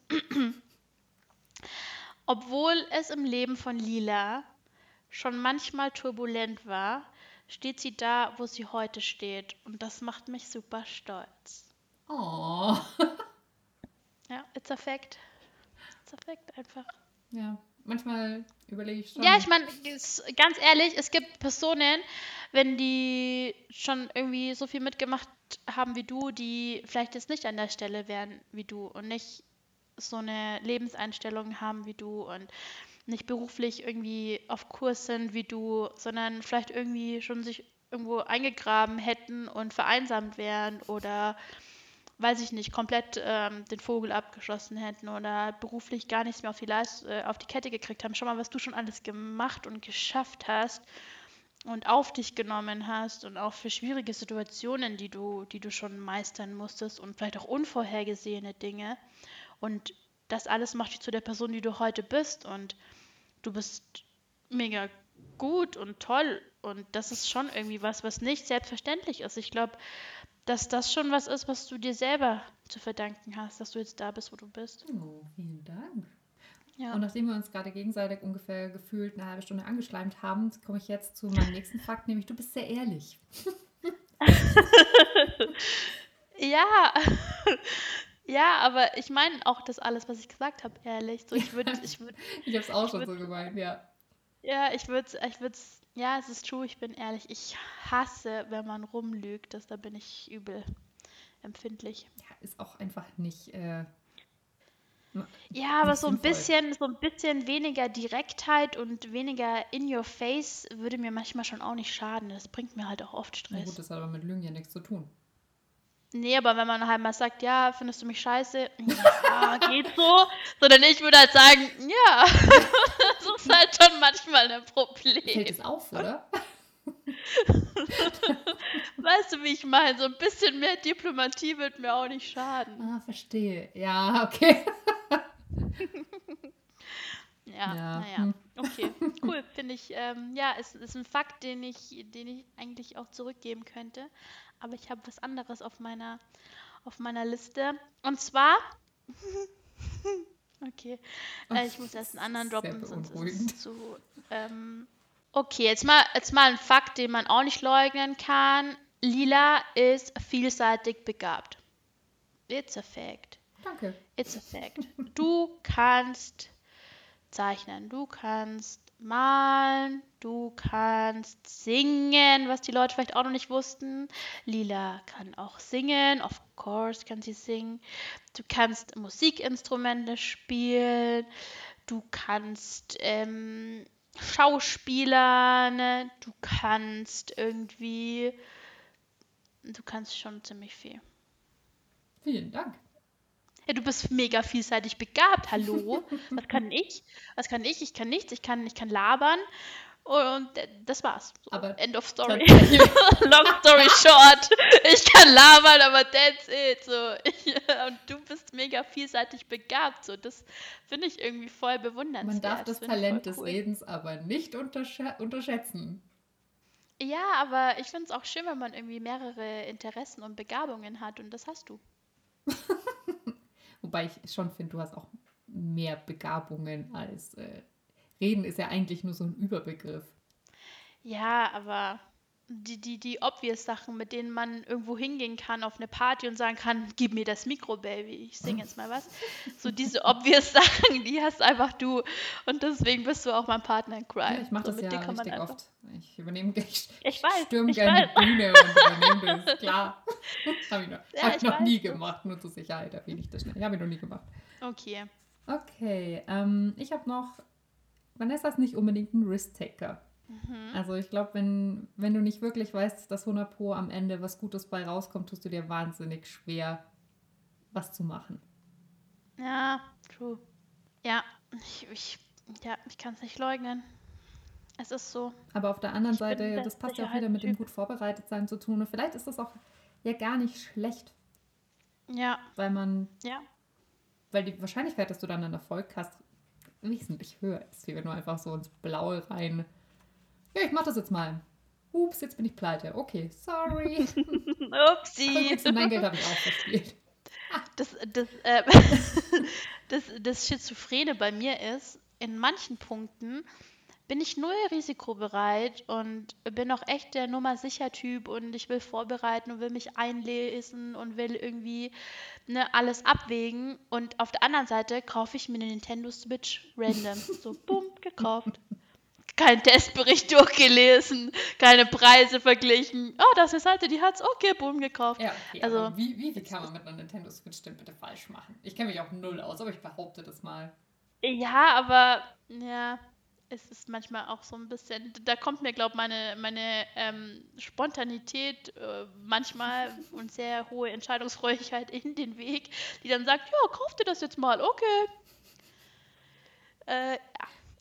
Obwohl es im Leben von Lila schon manchmal turbulent war, steht sie da, wo sie heute steht. Und das macht mich super stolz. Oh. Ja, it's a fact. It's a fact einfach. Ja, manchmal überlege ich schon. Ja, ich meine, ganz ehrlich, es gibt Personen, wenn die schon irgendwie so viel mitgemacht haben wie du, die vielleicht jetzt nicht an der Stelle wären wie du und nicht so eine Lebenseinstellung haben wie du und nicht beruflich irgendwie auf Kurs sind wie du, sondern vielleicht irgendwie schon sich irgendwo eingegraben hätten und vereinsamt wären oder, weiß ich nicht, komplett ähm, den Vogel abgeschossen hätten oder beruflich gar nichts mehr auf die, Leist- äh, auf die Kette gekriegt haben. Schau mal, was du schon alles gemacht und geschafft hast und auf dich genommen hast und auch für schwierige Situationen, die du, die du schon meistern musstest und vielleicht auch unvorhergesehene Dinge. Und das alles macht dich zu der Person, die du heute bist und du bist mega gut und toll und das ist schon irgendwie was, was nicht selbstverständlich ist. Ich glaube, dass das schon was ist, was du dir selber zu verdanken hast, dass du jetzt da bist, wo du bist. Oh, vielen Dank. Ja. Und nachdem wir uns gerade gegenseitig ungefähr gefühlt eine halbe Stunde angeschleimt haben, komme ich jetzt zu meinem nächsten Fakt, nämlich du bist sehr ehrlich. Ja. Ja, aber ich meine auch das alles, was ich gesagt habe, ehrlich. So, ich würde, ich würde, ich habe es auch schon würd, so gemeint, ja. Ja, ich würde, ich würde, ja, es ist true, ich bin ehrlich. Ich hasse, wenn man rumlügt, das, da bin ich übel empfindlich. Ja, ist auch einfach nicht. Äh, ja, aber so ein bisschen, so ein bisschen weniger Direktheit und weniger in your face würde mir manchmal schon auch nicht schaden. Das bringt mir halt auch oft Stress. Na gut, das hat aber mit Lügen ja nichts zu tun. Nee, aber wenn man halt mal sagt, ja, findest du mich scheiße? Ja, geht so. Sondern ich würde halt sagen, ja. Das ist halt schon manchmal ein Problem. Fällt es auf, oder? Weißt du, wie ich meine? So ein bisschen mehr Diplomatie wird mir auch nicht schaden. Ah, verstehe. Ja, okay. Ja, ja, naja. Okay, cool. Finde ich, ähm, ja, es ist, ist ein Fakt, den ich, den ich eigentlich auch zurückgeben könnte. Aber ich habe was anderes auf meiner, auf meiner Liste. Und zwar... Okay, äh, ich muss erst einen anderen droppen, sonst ist es zu... Ähm, okay, jetzt mal, jetzt mal ein Fakt, den man auch nicht leugnen kann. Lila ist vielseitig begabt. It's a fact. Danke. It's a fact. Du kannst... zeichnen. Du kannst malen, du kannst singen, was die Leute vielleicht auch noch nicht wussten. Lila kann auch singen, of course kann sie singen. Du kannst Musikinstrumente spielen, du kannst ähm, Schauspielern, du kannst irgendwie, du kannst schon ziemlich viel. Vielen Dank. Ja, du bist mega vielseitig begabt, hallo. Was kann ich? Was kann ich? Ich kann nichts, ich kann, ich kann labern. Und das war's. So, aber end of story. Long story short. Ich kann labern, aber that's it. So. Und du bist mega vielseitig begabt. So. Das finde ich irgendwie voll bewundernswert. Man darf das, das Talent des cool. Redens aber nicht untersch- unterschätzen. Ja, aber ich finde es auch schön, wenn man irgendwie mehrere Interessen und Begabungen hat. Und das hast du. Wobei ich schon finde, du hast auch mehr Begabungen als äh, Reden ist ja eigentlich nur so ein Überbegriff. Ja, aber die, die, die obvious Sachen, mit denen man irgendwo hingehen kann auf eine Party und sagen kann, gib mir das Mikro, Baby, ich sing jetzt mal was. So diese obvious Sachen, die hast einfach du. Und deswegen bist du auch mein Partner in Crime. Ja, ich mache das so, ja richtig oft. Ich übernehme ich, ich weiß, stürme ich gerne weiß. Die Bühne und übernehme das, klar. Habe ich noch, ja, hab ich noch weiß. nie gemacht, nur zur Sicherheit erwähne ich das schnell. Habe ich noch nie gemacht. Okay. Okay, ähm, ich habe noch, Vanessa ist nicht unbedingt ein Risk-Taker. Mhm. Also ich glaube, wenn, wenn du nicht wirklich weißt, dass hundert Prozent am Ende was Gutes bei rauskommt, tust du dir wahnsinnig schwer, was zu machen. Ja, true. Ja, ich, ich, ja, ich kann es nicht leugnen. Es ist so. Aber auf der anderen ich Seite, das, das passt ja auch wieder mit dem gut vorbereitet sein zu tun. Und vielleicht ist das auch ja gar nicht schlecht. Ja. Weil man, ja. Weil die Wahrscheinlichkeit, dass du dann einen Erfolg hast, wesentlich höher ist, wie wenn du einfach so ins Blaue rein... Ja, ich mach das jetzt mal. Ups, jetzt bin ich pleite. Okay, sorry. Upsi. Mein Geld habe ich auch verspielt. Das, das, äh, das, das Schizophrene bei mir ist, in manchen Punkten bin ich null risikobereit und bin auch echt der Nummer-sicher-Typ und ich will vorbereiten und will mich einlesen und will irgendwie ne, alles abwägen. Und auf der anderen Seite kaufe ich mir eine Nintendo Switch random. So, bumm, gekauft. Kein Testbericht durchgelesen, keine Preise verglichen. Oh, das ist halt, die hat's okay, boom, gekauft. Ja, okay, also wie, wie viel kann man mit einer Nintendo Switch denn bitte falsch machen? Ich kenne mich auch null aus, aber ich behaupte das mal. Ja, aber ja, es ist manchmal auch so ein bisschen, da kommt mir, glaube ich, meine, meine ähm, Spontanität äh, manchmal und sehr hohe Entscheidungsfreudigkeit in den Weg, die dann sagt, ja, kauf dir das jetzt mal, okay. Äh, ja.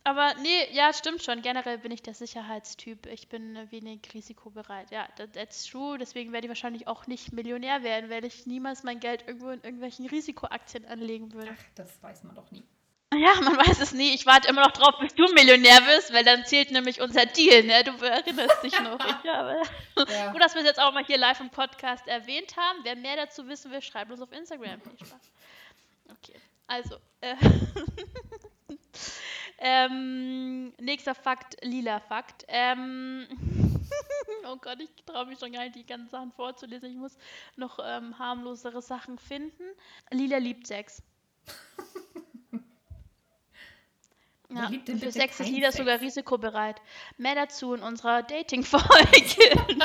Aber nee, ja, stimmt schon. Generell bin ich der Sicherheitstyp. Ich bin wenig risikobereit. Ja, that's true. Deswegen werde ich wahrscheinlich auch nicht Millionär werden, weil ich niemals mein Geld irgendwo in irgendwelchen Risikoaktien anlegen würde. Ach, das weiß man doch nie. Ja, man weiß es nie. Ich warte immer noch drauf, bis du Millionär wirst, weil dann zählt nämlich unser Deal, ne? Du erinnerst dich noch. Ich habe. Ja. Gut, dass wir es jetzt auch mal hier live im Podcast erwähnt haben. Wer mehr dazu wissen will, schreibt uns auf Instagram. Viel Spaß. Okay, also... Äh. Ähm, nächster Fakt, lila Fakt. Ähm, oh Gott, ich traue mich schon gar nicht, die ganzen Sachen vorzulesen. Ich muss noch ähm, harmlosere Sachen finden. Lila liebt Sex. Ja, liebt für Sex ist Lila Sex. Sogar risikobereit. Mehr dazu in unserer Dating-Folge.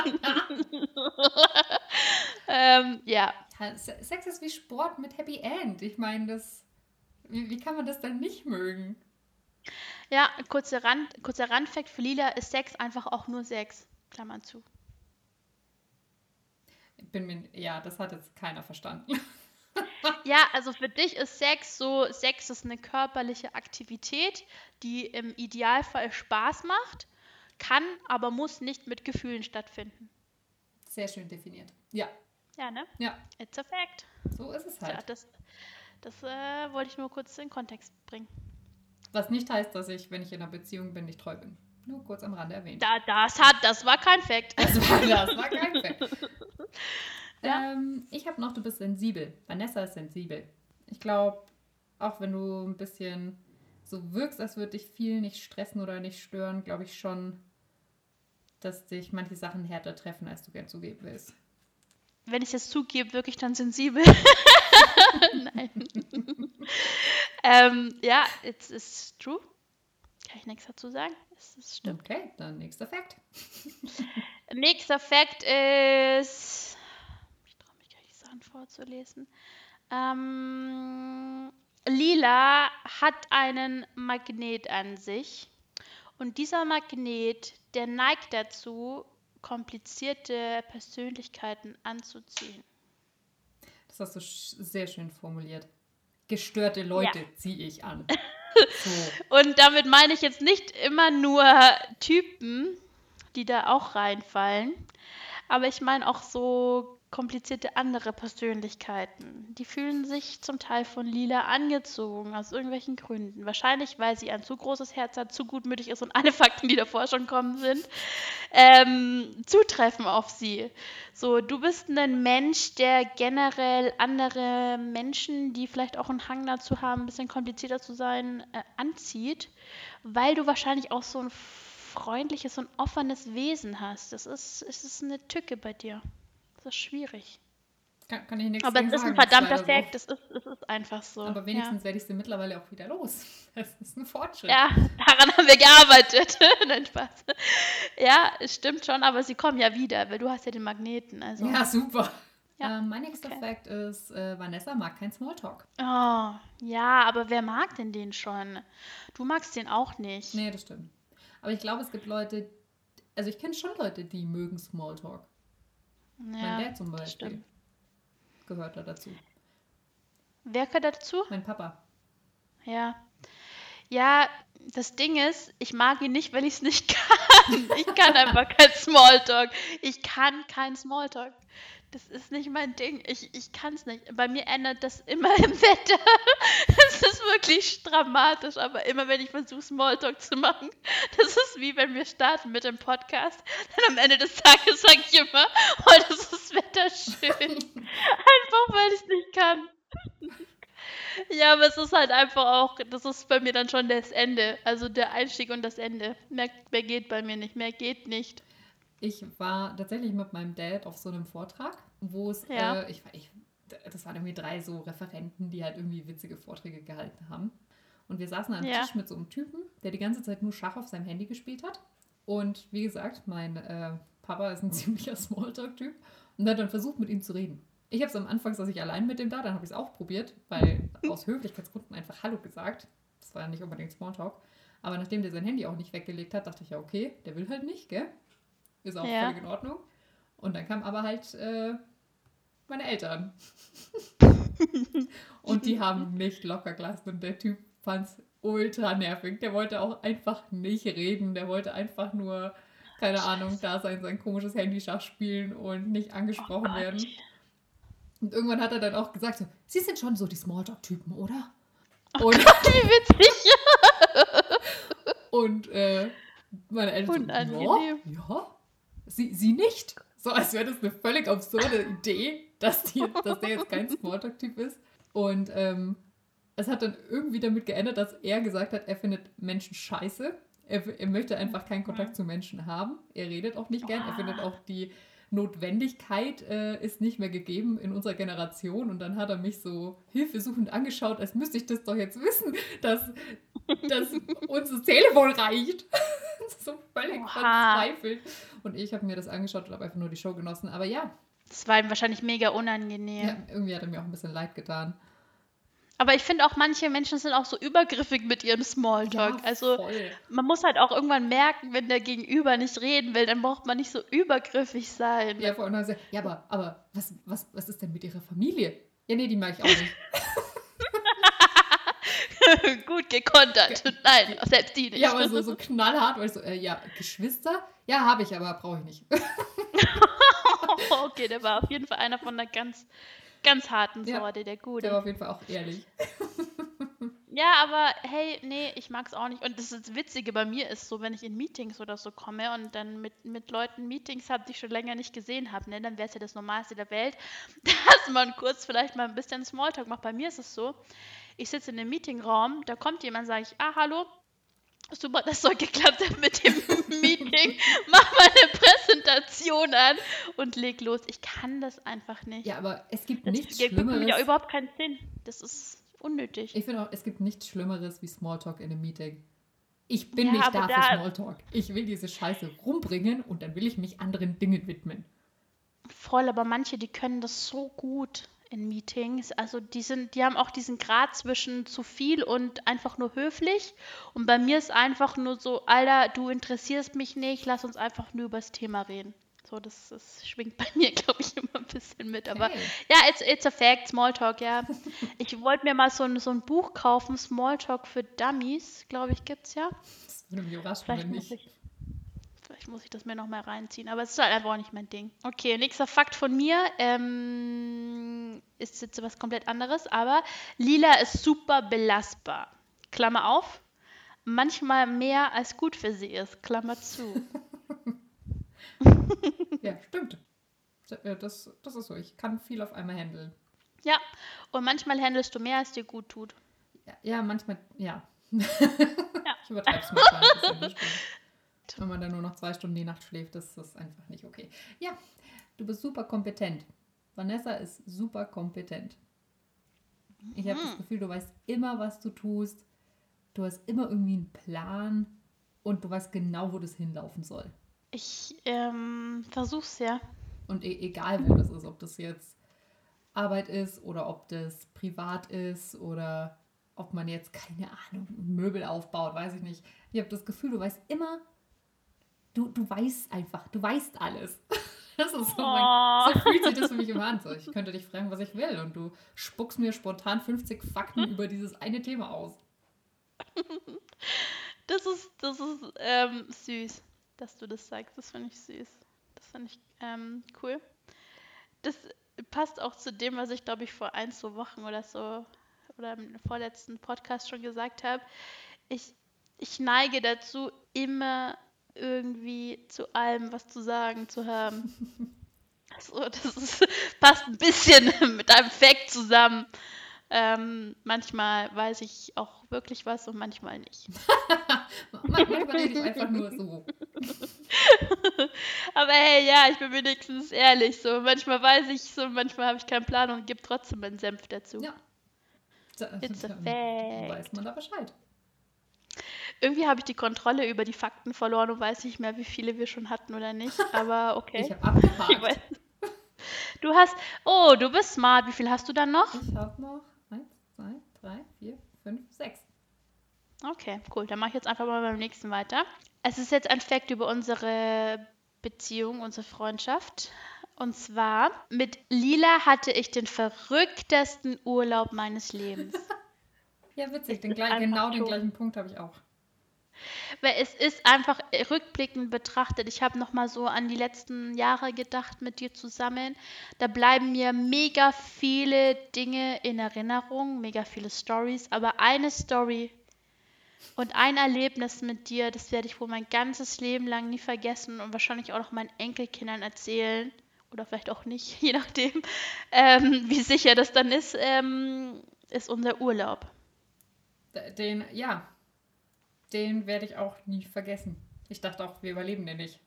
ähm, ja. Sex ist wie Sport mit Happy End. Ich meine, das, wie, wie kann man das dann nicht mögen? Ja, kurzer Rand, kurzer Randfact für Lila ist Sex einfach auch nur Sex. Klammern zu. bin mir, ja, das hat jetzt keiner verstanden. Ja, also für dich ist Sex so, Sex ist eine körperliche Aktivität, die im Idealfall Spaß macht, kann, aber muss nicht mit Gefühlen stattfinden. Sehr schön definiert. Ja. Ja, ne? Ja. It's a fact. So ist es halt. Ja, das das äh, wollte ich nur kurz in Kontext bringen. Was nicht heißt, dass ich, wenn ich in einer Beziehung bin, nicht treu bin. Nur kurz am Rande erwähnt. Da, das, hat, das war kein Fact. Das war, das war kein Fact. Ja. Ähm, ich habe noch, du bist sensibel. Vanessa ist sensibel. Ich glaube, auch wenn du ein bisschen so wirkst, als würde dich viel nicht stressen oder nicht stören, glaube ich schon, dass dich manche Sachen härter treffen, als du gern zugeben willst. Wenn ich das zugebe, wirklich dann sensibel. Nein. ähm, ja, it's, it's true. Kann ich nichts dazu sagen? Das, das stimmt. Okay, dann nächster Fact. Nächster Fact ist... Ich traue mich gar nicht, Sachen vorzulesen. Ähm, Lila hat einen Magnet an sich. Und dieser Magnet, der neigt dazu, komplizierte Persönlichkeiten anzuziehen. Das hast du sch- sehr schön formuliert. Gestörte Leute ja. ziehe ich an. So. Und damit meine ich jetzt nicht immer nur Typen, die da auch reinfallen, aber ich meine auch so komplizierte andere Persönlichkeiten. Die fühlen sich zum Teil von Lila angezogen, aus irgendwelchen Gründen. Wahrscheinlich, weil sie ein zu großes Herz hat, zu gutmütig ist und alle Fakten, die davor schon kommen sind, ähm, zutreffen auf sie. So, du bist ein Mensch, der generell andere Menschen, die vielleicht auch einen Hang dazu haben, ein bisschen komplizierter zu sein, äh, anzieht, weil du wahrscheinlich auch so ein freundliches und offenes Wesen hast. Das ist, das ist eine Tücke bei dir. Das ist schwierig. Kann, kann ich nichts sagen. Aber es ist ein verdammter Fact, es ist, es ist einfach so. Aber wenigstens ja. werde ich sie mittlerweile auch wieder los. Das ist ein Fortschritt. Ja, daran haben wir gearbeitet. Nein, Spaß. Ja, es stimmt schon, aber sie kommen ja wieder, weil du hast ja den Magneten. Also. Ja, super. Ja. Ähm, mein nächster okay. Fact ist, äh, Vanessa mag kein Smalltalk. Oh, ja, aber wer mag denn den schon? Du magst den auch nicht. Nee, das stimmt. Aber ich glaube, es gibt Leute, also ich kenne schon Leute, die mögen Smalltalk. Ja, mein Dad zum Beispiel gehört da dazu. Wer gehört dazu? Mein Papa. Ja. Ja, das Ding ist, ich mag ihn nicht, weil ich es nicht kann. Ich kann einfach kein Smalltalk. Ich kann kein Smalltalk. Das ist nicht mein Ding. Ich, ich kann es nicht. Bei mir ändert das immer im Wetter. Das ist wirklich dramatisch, aber immer wenn ich versuche, Smalltalk zu machen, das ist wie wenn wir starten mit dem Podcast. Dann am Ende des Tages sage ich immer, heute oh, ist das Wetter schön. Einfach, weil ich es nicht kann. Ja, aber es ist halt einfach auch, das ist bei mir dann schon das Ende. Also der Einstieg und das Ende. Mehr, mehr geht bei mir nicht, mehr geht nicht. Ich war tatsächlich mit meinem Dad auf so einem Vortrag, wo es, ja. äh, ich, ich, das waren irgendwie drei so Referenten, die halt irgendwie witzige Vorträge gehalten haben. Und wir saßen an einem ja. Tisch mit so einem Typen, der die ganze Zeit nur Schach auf seinem Handy gespielt hat. Und wie gesagt, mein äh, Papa ist ein ziemlicher Smalltalk-Typ und hat dann versucht, mit ihm zu reden. Ich habe es am Anfang, saß ich allein mit dem da, dann habe ich es auch probiert, weil aus Höflichkeitsgründen einfach Hallo gesagt. Das war ja nicht unbedingt Smalltalk. Aber nachdem der sein Handy auch nicht weggelegt hat, dachte ich ja, okay, der will halt nicht, gell? Ist auch ja. völlig in Ordnung. Und dann kamen aber halt äh, meine Eltern. Und die haben nicht locker gelassen. Und der Typ fand es ultra nervig. Der wollte auch einfach nicht reden. Der wollte einfach nur, keine Scheiße. Ahnung, da sein, sein komisches Handyschach spielen und nicht angesprochen oh werden. Und irgendwann hat er dann auch gesagt, so, Sie sind schon so die Smalltalk-Typen, oder? Oh und, Gott, wie witzig! Und äh, meine Eltern unangenehm. So, ja, ja. Sie, sie nicht. So, als wäre das eine völlig absurde Idee, dass, die, dass der jetzt kein Smalltalk-Typ ist. Und ähm, es hat dann irgendwie damit geändert, dass er gesagt hat, er findet Menschen scheiße. Er, er möchte einfach keinen Kontakt zu Menschen haben. Er redet auch nicht gern. Er findet auch die Notwendigkeit äh, ist nicht mehr gegeben in unserer Generation. Und dann hat er mich so hilfesuchend angeschaut, als müsste ich das doch jetzt wissen, dass, dass uns das Telefon reicht. So völlig Oha. Verzweifelt. Und ich habe mir das angeschaut und habe einfach nur die Show genossen. Aber ja. Das war ihm wahrscheinlich mega unangenehm. Ja, irgendwie hat er mir auch ein bisschen leid getan. Aber ich finde auch, manche Menschen sind auch so übergriffig mit ihrem Smalltalk. Ja, also voll. Man muss halt auch irgendwann merken, wenn der Gegenüber nicht reden will, dann braucht man nicht so übergriffig sein. Ja, vor allem, ja aber, aber was, was, was ist denn mit ihrer Familie? Ja, nee, die mag ich auch nicht. Gut gekontert. Ge- Nein, selbst die nicht. Ja, aber so, so knallhart. Weil so, äh, ja, Geschwister? Ja, habe ich, aber brauche ich nicht. Okay, der war auf jeden Fall einer von der ganz... Ganz harten Sorte, ja, der Gute. Der war auf jeden Fall auch ehrlich. Ja, aber hey, nee, ich mag's auch nicht. Und das, ist das Witzige bei mir ist so, wenn ich in Meetings oder so komme und dann mit, mit Leuten Meetings habe, die ich schon länger nicht gesehen habe, ne, dann wäre es ja das Normalste der Welt, dass man kurz vielleicht mal ein bisschen Smalltalk macht. Bei mir ist es so, ich sitze in einem Meetingraum, da kommt jemand, sage ich, ah, hallo, super, das soll geklappt haben mit dem Meeting. Mach mal eine Präsentation an und leg los. Ich kann das einfach nicht. Ja, aber es gibt das nichts Schlimmeres. Das gibt ja überhaupt keinen Sinn. Das ist unnötig. Ich finde auch, es gibt nichts Schlimmeres wie Smalltalk in einem Meeting. Ich bin ja, nicht da für Smalltalk. Ich will diese Scheiße rumbringen und dann will ich mich anderen Dingen widmen. Voll, aber manche, die können das so gut in Meetings, also die sind, die haben auch diesen Grad zwischen zu viel und einfach nur höflich, und bei mir ist einfach nur so, Alter, du interessierst mich nicht, lass uns einfach nur über das Thema reden. So, das, das schwingt bei mir, glaube ich, immer ein bisschen mit, aber okay. Ja, it's, it's a fact, Smalltalk, ja. Ich wollte mir mal so ein, so ein Buch kaufen, Smalltalk für Dummies, glaube ich, gibt's ja. Das würde mich überraschen, wenn nicht. Vielleicht muss ich das mir nochmal reinziehen, aber es ist halt einfach auch nicht mein Ding. Okay, nächster Fakt von mir, ähm, ist jetzt was komplett anderes, aber Lila ist super belastbar. Klammer auf, manchmal mehr als gut für sie ist. Klammer zu. Ja, stimmt. Ja, das, das ist so, ich kann viel auf einmal handeln. Ja, und manchmal handelst du mehr, als dir gut tut. Ja, ja manchmal, ja. Ja. Ich übertreib's mal ein bisschen. Wenn man dann nur noch zwei Stunden die Nacht schläft, das ist einfach nicht okay. Ja, du bist super kompetent. Vanessa ist super kompetent. Ich habe das Gefühl, du weißt immer, was du tust. Du hast immer irgendwie einen Plan und du weißt genau, wo das hinlaufen soll. Ich ähm, versuch's ja. Und e- egal, wo das ist, ob das jetzt Arbeit ist oder ob das privat ist oder ob man jetzt, keine Ahnung, Möbel aufbaut, weiß ich nicht. Ich habe das Gefühl, du weißt immer, Du, du weißt einfach, du weißt alles. Das ist so, mein, so fühlt sich das für mich immer an. So, ich könnte dich fragen, was ich will. Und du spuckst mir spontan fünfzig Fakten über dieses eine Thema aus. Das ist, das ist ähm, süß, dass du das sagst. Das finde ich süß. Das finde ich ähm, cool. Das passt auch zu dem, was ich, glaube ich, vor ein, zwei Wochen oder so oder im vorletzten Podcast schon gesagt habe. Ich, ich neige dazu, immer irgendwie zu allem was zu sagen zu haben. So, das ist, passt ein bisschen mit einem Fact zusammen. Ähm, manchmal weiß ich auch wirklich was und manchmal nicht. Manchmal rede ich einfach nur so. Aber hey, ja, ich bin wenigstens ehrlich. So, manchmal weiß ich so, manchmal habe ich keinen Plan und gebe trotzdem meinen Senf dazu. Ja. It's a fact. Weiß man da Bescheid. Irgendwie habe ich die Kontrolle über die Fakten verloren und weiß nicht mehr, wie viele wir schon hatten oder nicht, aber okay. Ich habe abgehakt. Du hast, oh, du bist smart. Wie viel hast du dann noch? Ich habe noch eins, zwei, drei, vier, fünf, sechs. Okay, cool. Dann mache ich jetzt einfach mal beim nächsten weiter. Es ist jetzt ein Fact über unsere Beziehung, unsere Freundschaft. Und zwar, mit Lila hatte ich den verrücktesten Urlaub meines Lebens. Ja, witzig. Den gleich, genau den gleichen Punkt habe ich auch. Weil es ist einfach rückblickend betrachtet, ich habe nochmal so an die letzten Jahre gedacht mit dir zusammen, da bleiben mir mega viele Dinge in Erinnerung, mega viele Stories, aber eine Story und ein Erlebnis mit dir, das werde ich wohl mein ganzes Leben lang nie vergessen und wahrscheinlich auch noch meinen Enkelkindern erzählen oder vielleicht auch nicht, je nachdem, ähm, wie sicher das dann ist, ähm, ist unser Urlaub. Den, ja. Den werde ich auch nie vergessen. Ich dachte auch, wir überleben den nicht.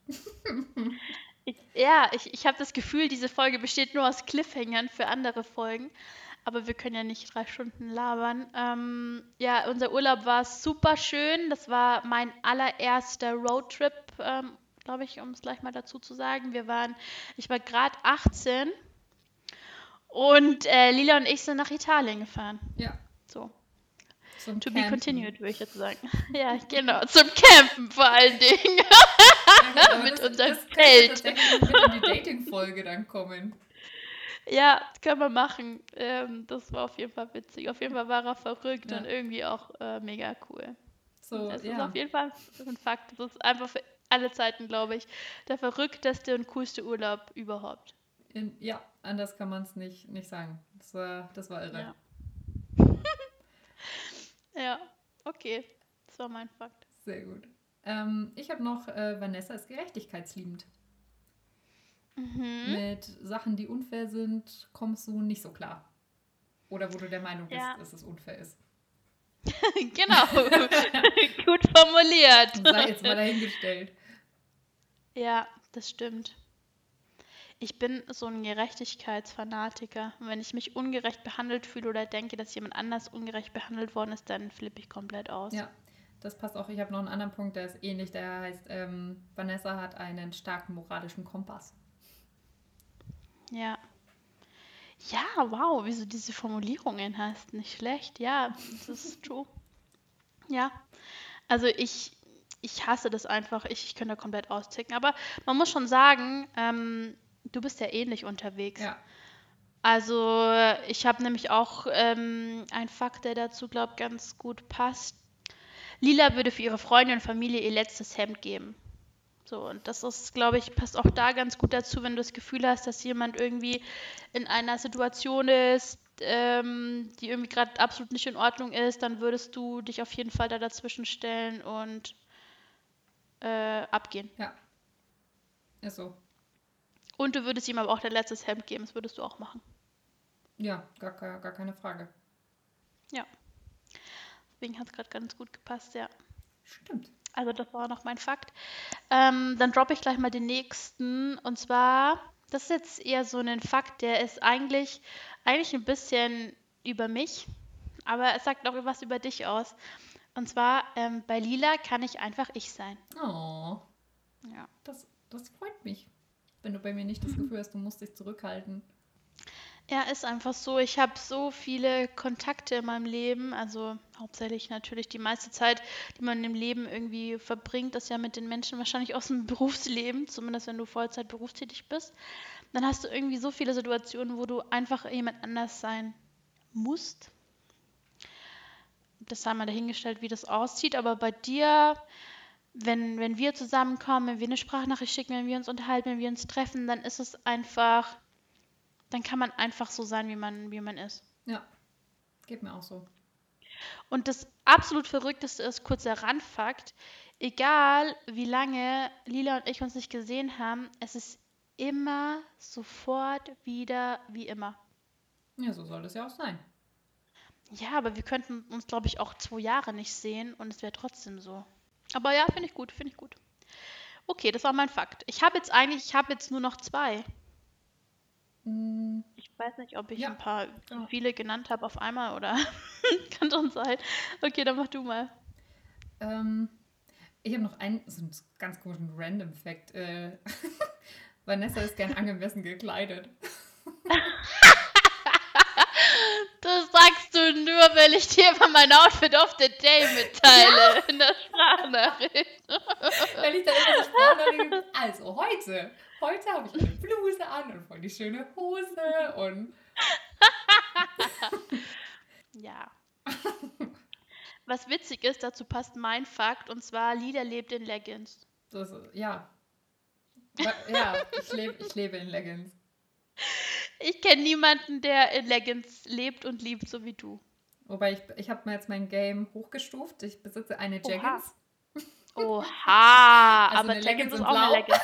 ich, ja, ich, ich habe das Gefühl, diese Folge besteht nur aus Cliffhangern für andere Folgen. Aber wir können ja nicht drei Stunden labern. Ähm, ja, unser Urlaub war super schön. Das war mein allererster Roadtrip, ähm, glaube ich, um es gleich mal dazu zu sagen. Wir waren, ich war gerade achtzehn und äh, Lila und ich sind nach Italien gefahren. Ja. So. Zum to Campen. Be continued, würde ich jetzt sagen. Ja, genau, zum Campen vor allen Dingen. Ja, mit das, unserem das Zelt. Das wird in die Dating-Folge dann kommen. Ja, das können wir machen. Ähm, das war auf jeden Fall witzig. Auf jeden Fall war er verrückt ja. und irgendwie auch äh, mega cool. So, das ja. ist auf jeden Fall ein Fakt. Das ist einfach für alle Zeiten, glaube ich, der verrückteste und coolste Urlaub überhaupt. In, ja, anders kann man es nicht, nicht sagen. Das war, das war irre. Ja. Ja, okay. Das war mein Fakt. Sehr gut. Ähm, ich habe noch, äh, Vanessa ist gerechtigkeitsliebend. Mhm. Mit Sachen, die unfair sind, kommst du nicht so klar. Oder wo du der Meinung bist, ja. dass es unfair ist. Genau. Gut formuliert. Sei jetzt mal dahingestellt. Ja, das stimmt. Ich bin so ein Gerechtigkeitsfanatiker. Und wenn ich mich ungerecht behandelt fühle oder denke, dass jemand anders ungerecht behandelt worden ist, dann flippe ich komplett aus. Ja, das passt auch. Ich habe noch einen anderen Punkt, der ist ähnlich. Der heißt, ähm, Vanessa hat einen starken moralischen Kompass. Ja. Ja, wow, wieso diese Formulierungen hast. Nicht schlecht. Ja, das ist true. Ja, also ich... Ich hasse das einfach, ich, ich könnte da komplett austicken. Aber man muss schon sagen, ähm, du bist ja ähnlich unterwegs. Ja. Also ich habe nämlich auch ähm, einen Fakt, der dazu, glaube ich, ganz gut passt. Lila würde für ihre Freunde und Familie ihr letztes Hemd geben. So, und das ist, glaube ich, passt auch da ganz gut dazu, wenn du das Gefühl hast, dass jemand irgendwie in einer Situation ist, ähm, die irgendwie gerade absolut nicht in Ordnung ist, dann würdest du dich auf jeden Fall da dazwischen stellen und Äh, abgehen. Ja. Ist so. Und du würdest ihm aber auch dein letztes Hemd geben, das würdest du auch machen. Ja, gar, gar, gar keine Frage. Ja. Deswegen hat es gerade ganz gut gepasst, ja. Stimmt. Also das war noch mein Fakt. Ähm, dann droppe ich gleich mal den nächsten. Und zwar, das ist jetzt eher so ein Fakt, der ist eigentlich, eigentlich ein bisschen über mich, aber es sagt auch was über dich aus. Und zwar, ähm, bei Lila kann ich einfach ich sein. Oh, ja. Das, das freut mich, wenn du bei mir nicht das Gefühl hast, du musst dich zurückhalten. Ja, ist einfach so. Ich habe so viele Kontakte in meinem Leben, also hauptsächlich natürlich die meiste Zeit, die man im Leben irgendwie verbringt, das ja mit den Menschen wahrscheinlich aus dem Berufsleben, zumindest wenn du Vollzeit berufstätig bist. Dann hast du irgendwie so viele Situationen, wo du einfach jemand anders sein musst. Das haben wir dahingestellt, wie das aussieht, aber bei dir, wenn, wenn wir zusammenkommen, wenn wir eine Sprachnachricht schicken, wenn wir uns unterhalten, wenn wir uns treffen, dann ist es einfach, dann kann man einfach so sein, wie man, wie man ist. Ja, geht mir auch so. Und das absolut Verrückteste ist, kurzer Randfakt, egal wie lange Lila und ich uns nicht gesehen haben, es ist immer sofort wieder wie immer. Ja, so soll das ja auch sein. Ja, aber wir könnten uns, glaube ich, auch zwei Jahre nicht sehen und es wäre trotzdem so. Aber ja, finde ich gut, finde ich gut. Okay, das war mein Fakt. Ich habe jetzt eigentlich, ich habe jetzt nur noch zwei. Mm. Ich weiß nicht, ob ich ja. ein paar ja. viele genannt habe auf einmal oder kann schon sein. Okay, dann mach du mal. Ähm, ich habe noch einen, so einen ganz komischen random Fact. Äh, Vanessa ist gern angemessen gekleidet. Das sagst du nur, weil ich dir immer mein Outfit of the Day mitteile ja. in der Sprachnachricht. Weil ich dann immer so Sprachnachricht. Also heute, heute habe ich eine Bluse an und voll die schöne Hose und... Ja. Was witzig ist, dazu passt mein Fakt, und zwar Lila lebt in Leggings. Das, ja. Ja, ich lebe, ich lebe in Leggings. Ich kenne niemanden, der in Leggings lebt und liebt, so wie du. Wobei, ich, ich habe mir jetzt mein Game hochgestuft. Ich besitze eine Jeggings. Oha, Oha. Also aber eine Leggings, Leggings ist auch blau. Eine Leggings.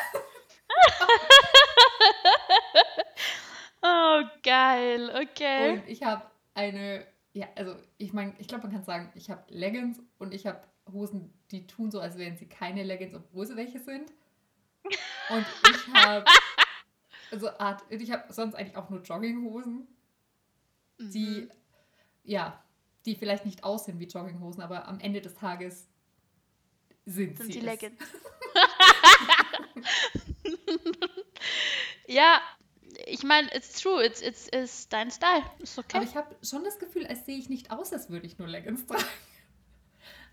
Oh, geil, okay. Und ich habe eine, ja, also ich meine, ich glaube, man kann sagen, ich habe Leggings und ich habe Hosen, die tun so, als wären sie keine Leggings, obwohl sie welche sind. Und ich habe... Also Art, ich habe sonst eigentlich auch nur Jogginghosen, die, mhm. ja, die vielleicht nicht aussehen wie Jogginghosen, aber am Ende des Tages sind, sind sie die Leggings. Ja, ich meine, it's true, it's, it's, it's dein Style. Ist okay. Aber ich habe schon das Gefühl, als sehe ich nicht aus, als würde ich nur Leggings tragen.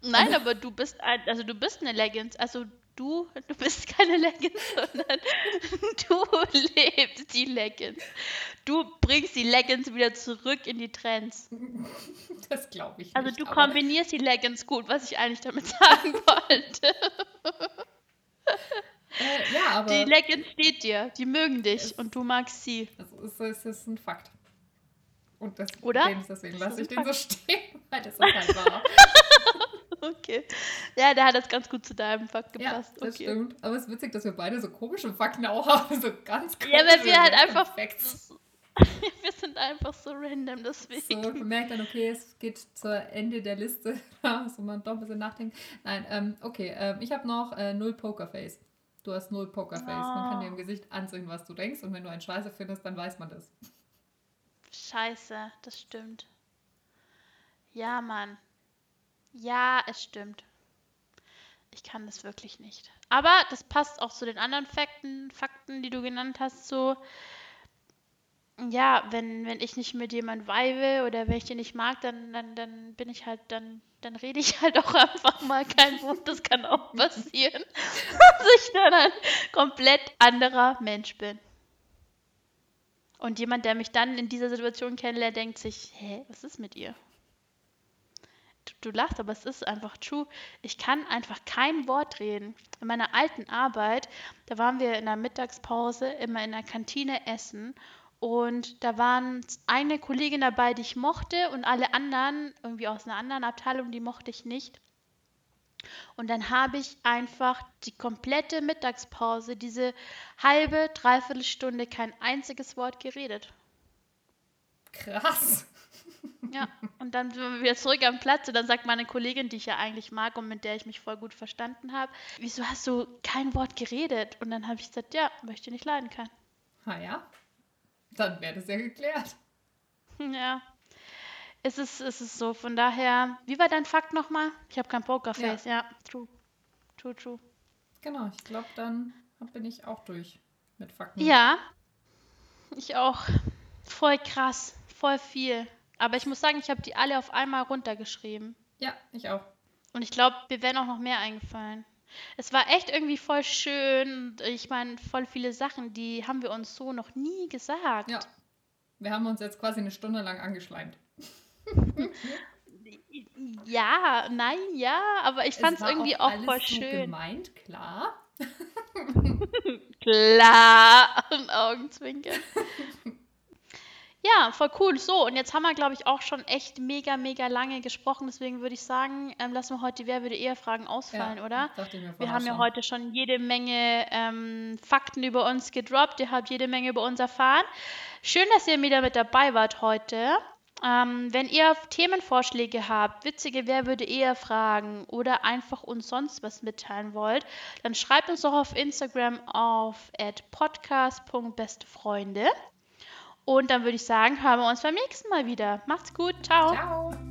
Nein, aber du bist ein, also du bist eine Leggings, also du, du bist keine Leggings, sondern du lebst die Leggings. Du bringst die Leggings wieder zurück in die Trends. Das glaube ich nicht. Also du kombinierst die Leggings gut, was ich eigentlich damit sagen wollte. Äh, ja, aber die Leggings steht dir, die mögen dich ist, und du magst sie. Das ist, das ist ein Fakt. Und das, oder? Deswegen lasse ich den Fakt so stehen, weil das ist halt wahr. Okay. Ja, der hat das ganz gut zu deinem Fakt gepasst. Ja, das okay. stimmt. Aber es ist witzig, dass wir beide so komische Fakten auch haben. So ganz komische. Ja, weil wir halt einfach Facts. Wir sind einfach so random, deswegen. So, man merkt dann, okay, es geht zu Ende der Liste. So, man doch ein bisschen nachdenken. Nein, ähm, okay. Ähm, ich habe noch äh, null Pokerface. Du hast null Pokerface. Oh. Man kann dir im Gesicht ansehen, was du denkst. Und wenn du einen Scheiße findest, dann weiß man das. Scheiße, das stimmt. Ja, Mann. Ja, es stimmt. Ich kann das wirklich nicht. Aber das passt auch zu den anderen Fakten, Fakten, die du genannt hast. So, ja, wenn, wenn ich nicht mit jemandem weibe oder wenn ich den nicht mag, dann, dann, dann bin ich halt, dann, dann rede ich halt auch einfach mal kein Wort. Das kann auch passieren, dass ich dann ein komplett anderer Mensch bin. Und jemand, der mich dann in dieser Situation kennenlernt, denkt sich, hä, was ist mit ihr? Du lachst, aber es ist einfach true. Ich kann einfach kein Wort reden. In meiner alten Arbeit, da waren wir in der Mittagspause immer in der Kantine essen und da waren eine Kollegin dabei, die ich mochte und alle anderen, irgendwie aus einer anderen Abteilung, die mochte ich nicht. Und dann habe ich einfach die komplette Mittagspause, diese halbe, dreiviertel Stunde, kein einziges Wort geredet. Krass. Ja, und dann sind wir wieder zurück am Platz und dann sagt meine Kollegin, die ich ja eigentlich mag und mit der ich mich voll gut verstanden habe, wieso hast du kein Wort geredet? Und dann habe ich gesagt, ja, weil ich dir nicht leiden kann. Ah ja, dann wäre das ja geklärt. Ja, es ist, es ist so, von daher, wie war dein Fakt nochmal? Ich habe kein Pokerface, ja. ja, true, true, true. Genau, ich glaube, dann bin ich auch durch mit Fakten. Ja, ich auch, voll krass, voll viel. Aber ich muss sagen, ich habe die alle auf einmal runtergeschrieben. Ja, ich auch. Und ich glaube, mir wären auch noch mehr eingefallen. Es war echt irgendwie voll schön. Ich meine, voll viele Sachen, die haben wir uns so noch nie gesagt. Ja, wir haben uns jetzt quasi eine Stunde lang angeschleimt. Ja, nein, ja, aber ich fand es irgendwie auch, auch voll so schön. Es war alles gemeint, klar. Klar, und Augenzwinkern. Ja, voll cool. So, und jetzt haben wir, glaube ich, auch schon echt mega, mega lange gesprochen. Deswegen würde ich sagen, ähm, lassen wir heute die Wer würde eher Fragen ausfallen, ja, oder? Dachte ich mir wir haben schon. ja heute schon jede Menge ähm, Fakten über uns gedroppt. Ihr habt jede Menge über uns erfahren. Schön, dass ihr wieder mit dabei wart heute. Ähm, wenn ihr Themenvorschläge habt, witzige Wer würde eher Fragen oder einfach uns sonst was mitteilen wollt, dann schreibt uns doch auf Instagram auf at podcast punkt beste freunde. Und dann würde ich sagen, hören wir uns beim nächsten Mal wieder. Macht's gut. Ciao. Ciao.